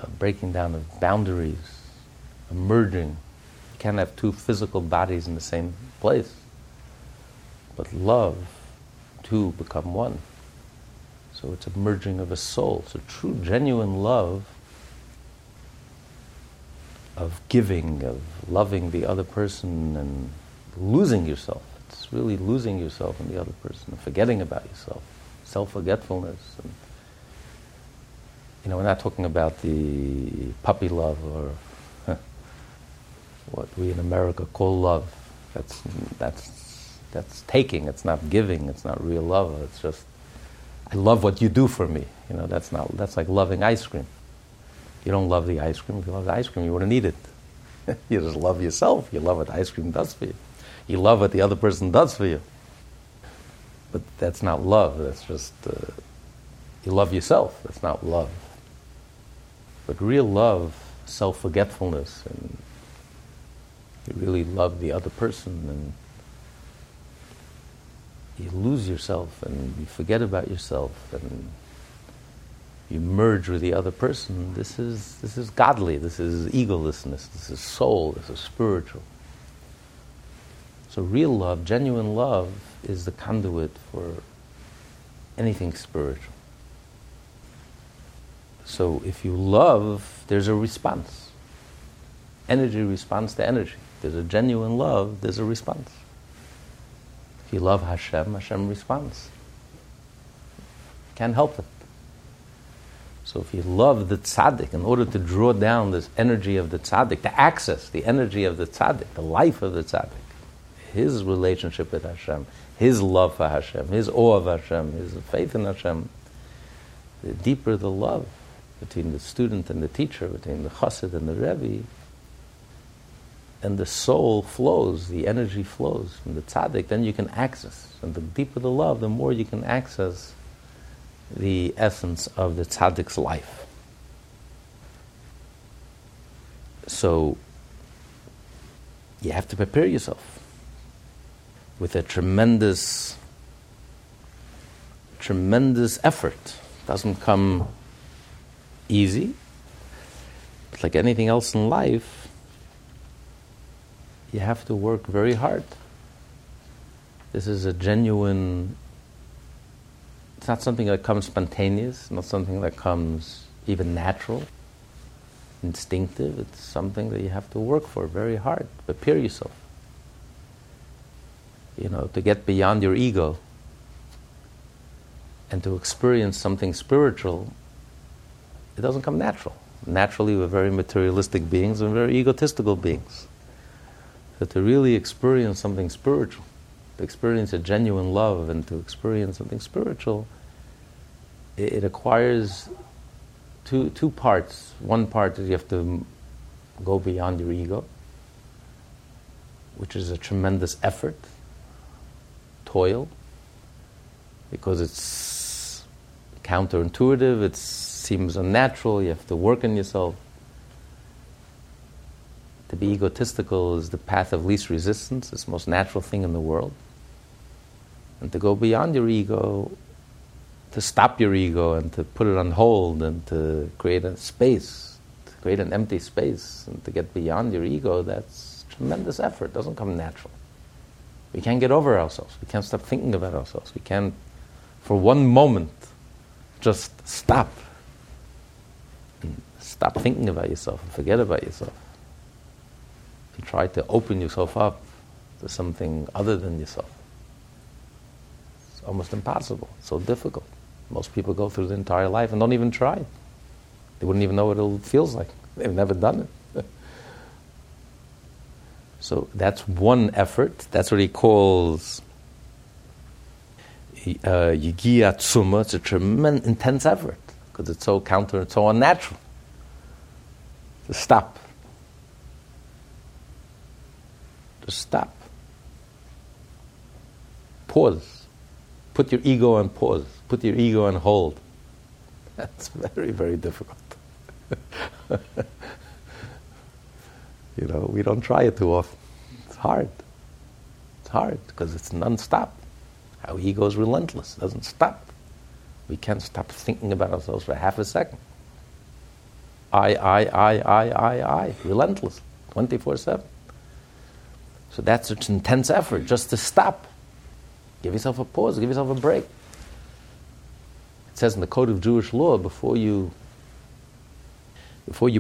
a breaking down of boundaries, a merging. You can't have two physical bodies in the same place, but love, two become one. So it's a merging of a soul. So true, genuine love of giving, of loving the other person and losing yourself. It's really losing yourself in the other person and forgetting about yourself. Self-forgetfulness. And, you know, we're not talking about the puppy love or what we in America call love. That's taking, it's not giving, it's not real love. It's just, I love what you do for me. You know, that's like loving ice cream. You don't love the ice cream. If you love the ice cream, you wouldn't eat it. You just love yourself. You love what the ice cream does for you. You love what the other person does for you. But that's not love. That's just, you love yourself. That's not love. But real love, self-forgetfulness, and you really love the other person, and you lose yourself, and you forget about yourself, and you merge with the other person. This is godly, this is egolessness, this is soul, this is spiritual. So real love, genuine love, is the conduit for anything spiritual. So if you love, there's a response. Energy responds to energy. There's a genuine love, there's a response. If you love Hashem, Hashem responds. Can't help it. So if you love the tzaddik, in order to draw down this energy of the tzaddik, to access the energy of the tzaddik, the life of the tzaddik, his relationship with Hashem, his love for Hashem, his awe of Hashem, his faith in Hashem, the deeper the love between the student and the teacher, between the chassid and the Rebbe, and the soul flows, the energy flows from the tzaddik, then you can access. And the deeper the love, the more you can access the essence of the tzaddik's life. So you have to prepare yourself with a tremendous effort. It doesn't come easy. But like anything else in life, you have to work very hard. This is a genuine. It's not something that comes spontaneous, not something that comes even natural, instinctive. It's something that you have to work for very hard, prepare yourself. You know, to get beyond your ego and to experience something spiritual, it doesn't come natural. Naturally, we're very materialistic beings and very egotistical beings. So to really experience something spiritual, to experience a genuine love and to experience something spiritual, it acquires two parts. One part is you have to go beyond your ego, which is a tremendous effort, toil, because it's counterintuitive, it seems unnatural, you have to work on yourself. To be egotistical is the path of least resistance. It's the most natural thing in the world. And to go beyond your ego, to stop your ego and to put it on hold and to create a space, to create an empty space and to get beyond your ego, that's tremendous effort. It doesn't come natural. We can't get over ourselves. We can't stop thinking about ourselves. We can't, for one moment, just stop. And stop thinking about yourself and forget about yourself. If you try to open yourself up to something other than yourself. It's almost impossible. It's so difficult. Most people go through the entire life and don't even try. They wouldn't even know what it feels like. They've never done it. So that's one effort. That's what he calls Yigia Tzuma. It's a tremendous, intense effort because it's so counter and so unnatural to stop. To stop. Pause. Put your ego on pause. Put your ego on hold. That's very, very difficult. You know, we don't try it too often. It's hard. It's hard because it's non-stop. Our ego is relentless. It doesn't stop. We can't stop thinking about ourselves for half a second. I. Relentless. 24/7. So that's such an intense effort just to stop. Give yourself a pause. Give yourself a break. It says in the Code of Jewish Law, before you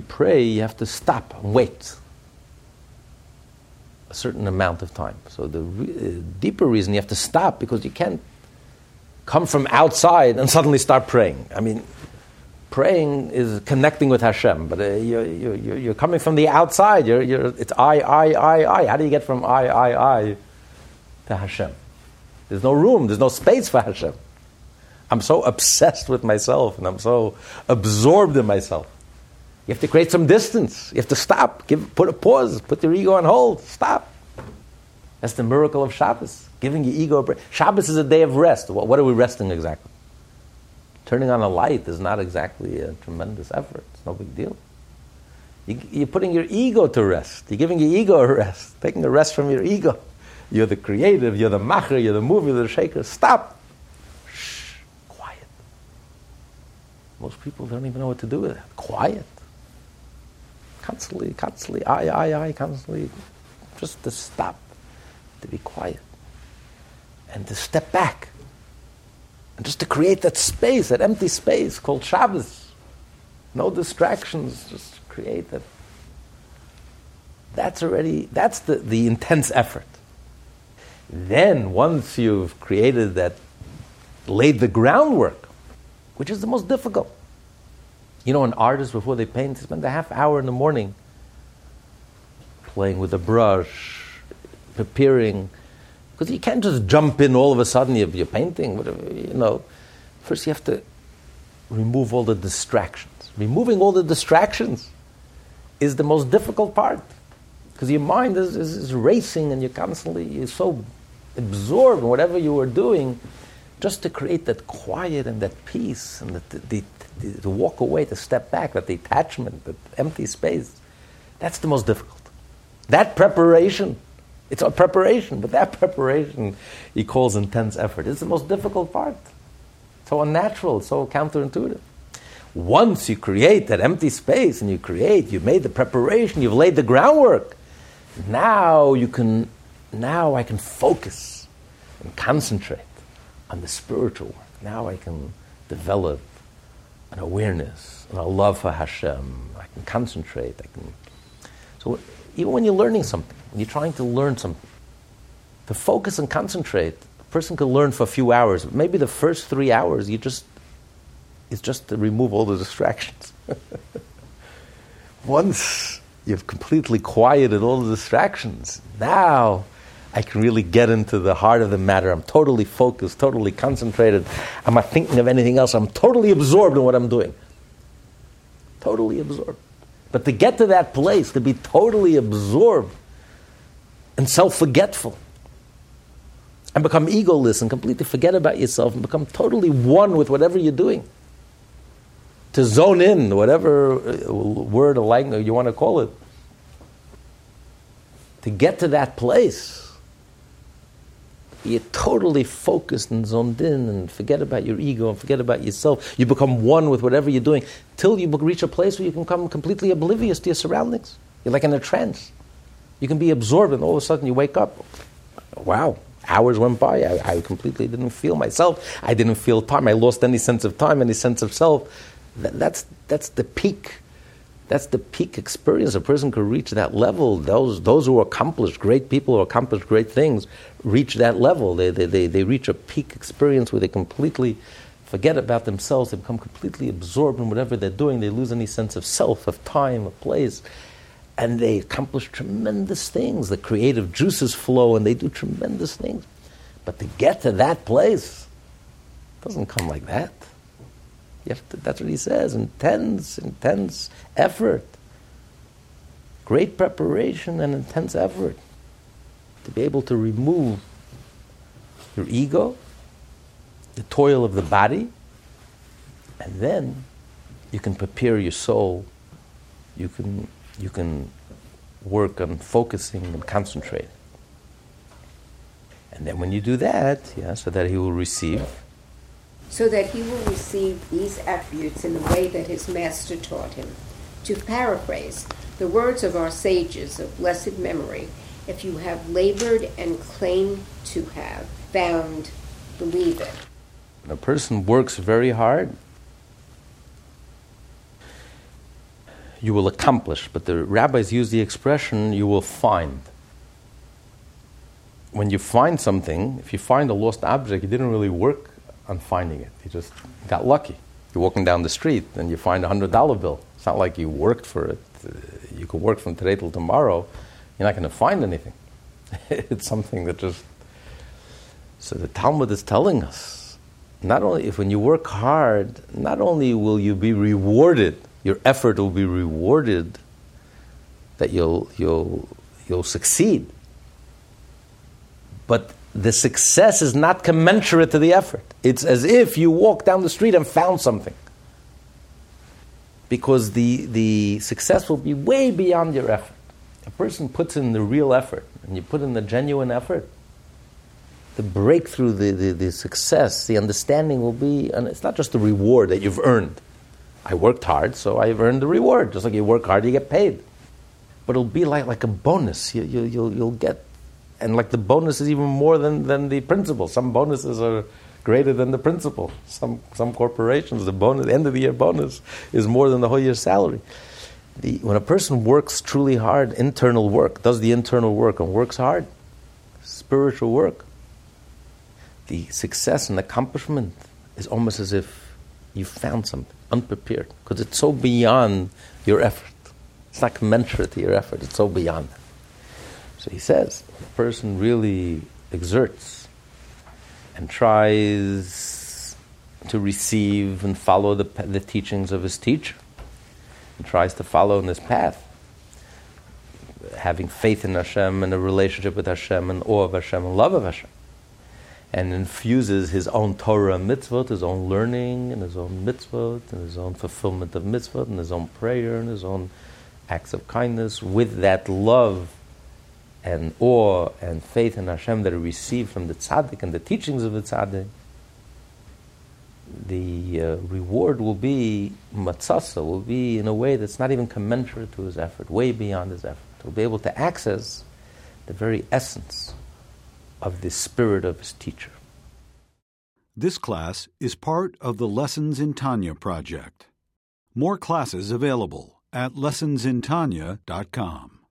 pray, you have to stop and wait a certain amount of time. So the deeper reason you have to stop, because you can't come from outside and suddenly start praying. I mean, praying is connecting with Hashem, but you're coming from the outside. It's I. How do you get from I to Hashem? There's no room. There's no space for Hashem. I'm so obsessed with myself, and I'm so absorbed in myself. You have to create some distance. You have to stop. Put a pause. Put your ego on hold. Stop. That's the miracle of Shabbos. Giving your ego a break. Shabbos is a day of rest. What are we resting exactly? Turning on a light is not exactly a tremendous effort. It's no big deal. You're putting your ego to rest. You're giving your ego a rest. Taking a rest from your ego. You're the creative. You're the macher. You're the mover. You're the shaker. Stop. Shh. Quiet. Most people don't even know what to do with that. Quiet. Constantly, I, constantly. Just to stop, to be quiet, and to step back, and just to create that space, that empty space called Shabbos. No distractions, just create that. That's the intense effort. Then, once you've created that, laid the groundwork, which is the most difficult. You know, an artist, before they paint, they spend a half hour in the morning playing with a brush, preparing. Because you can't just jump in all of a sudden, you're painting, whatever, you know. First, you have to remove all the distractions. Removing all the distractions is the most difficult part. Because your mind is racing, and you're so absorbed in whatever you are doing, just to create that quiet and that peace and to walk away, to step back, that detachment, that empty space. That's the most difficult. That preparation, it's a preparation, but that preparation he calls intense effort. It's the most difficult part. So unnatural, so counterintuitive. Once you create that empty space and you've made the preparation, you've laid the groundwork, now I can focus and concentrate on the spiritual work. Now I can develop an awareness, and a love for Hashem. I can concentrate. So even when you're learning something, when you're trying to learn something, to focus and concentrate, a person can learn for a few hours. Maybe the first 3 hours, it's just to remove all the distractions. Once you've completely quieted all the distractions, now I can really get into the heart of the matter. I'm totally focused, totally concentrated. I'm not thinking of anything else. I'm totally absorbed in what I'm doing. Totally absorbed. But to get to that place, to be totally absorbed and self-forgetful and become egoless and completely forget about yourself and become totally one with whatever you're doing, to zone in, whatever word or language you want to call it, to get to that place, you're totally focused and zoned in and forget about your ego and forget about yourself. You become one with whatever you're doing till you reach a place where you can become completely oblivious to your surroundings. You're like in a trance. You can be absorbed and all of a sudden you wake up. Wow, hours went by. I completely didn't feel myself. I didn't feel time. I lost any sense of time, any sense of self. That's the peak That's the peak experience. A person could reach that level. Those who accomplish great people, who accomplish great things, reach that level. They reach a peak experience where they completely forget about themselves. They become completely absorbed in whatever they're doing. They lose any sense of self, of time, of place. And they accomplish tremendous things. The creative juices flow and they do tremendous things. But to get to that place, it doesn't come like that. You have to, that's what he says, intense effort. Great preparation and intense effort to be able to remove your ego, the toil of the body, and then you can prepare your soul. You can work on focusing and concentrating. And then when you do that, so that he will receive. So that he will receive these attributes in the way that his master taught him. To paraphrase the words of our sages of blessed memory, if you have labored and claim to have found, believe it. When a person works very hard, you will accomplish, but the rabbis use the expression, you will find. When you find something, if you find a lost object, you didn't really work on finding it. You just got lucky. You're walking down the street and you find a $100 bill. It's not like you worked for it. You could work from today till tomorrow. You're not going to find anything. It's something that just... So the Talmud is telling us, not only if when you work hard, not only will you be rewarded, your effort will be rewarded, that you'll succeed. But the success is not commensurate to the effort. It's as if you walked down the street and found something. Because the success will be way beyond your effort. A person puts in the real effort, and you put in the genuine effort, the breakthrough, the success, the understanding will be, and it's not just the reward that you've earned. I worked hard, so I've earned the reward. Just like you work hard, you get paid. But it'll be like a bonus. You'll get... And like the bonus is even more than the principal. Some bonuses are greater than the principal. Some corporations, the bonus, the end of the year bonus is more than the whole year's salary. When a person works truly hard, internal work, does the internal work and works hard, spiritual work, the success and accomplishment is almost as if you found something unprepared, because it's so beyond your effort. It's not commensurate to your effort. It's so beyond that. So he says, the person really exerts and tries to receive and follow the teachings of his teacher, and tries to follow in this path, having faith in Hashem and a relationship with Hashem and awe of Hashem and love of Hashem, and infuses his own Torah and mitzvot, his own learning and his own mitzvot and his own fulfillment of mitzvot and his own prayer and his own acts of kindness with that love and awe and faith in Hashem that are received from the tzaddik and the teachings of the tzaddik, the reward will be matzasa, will be in a way that's not even commensurate to his effort, way beyond his effort. He'll be able to access the very essence of the spirit of his teacher. This class is part of the Lessons in Tanya project. More classes available at LessonsInTanya.com.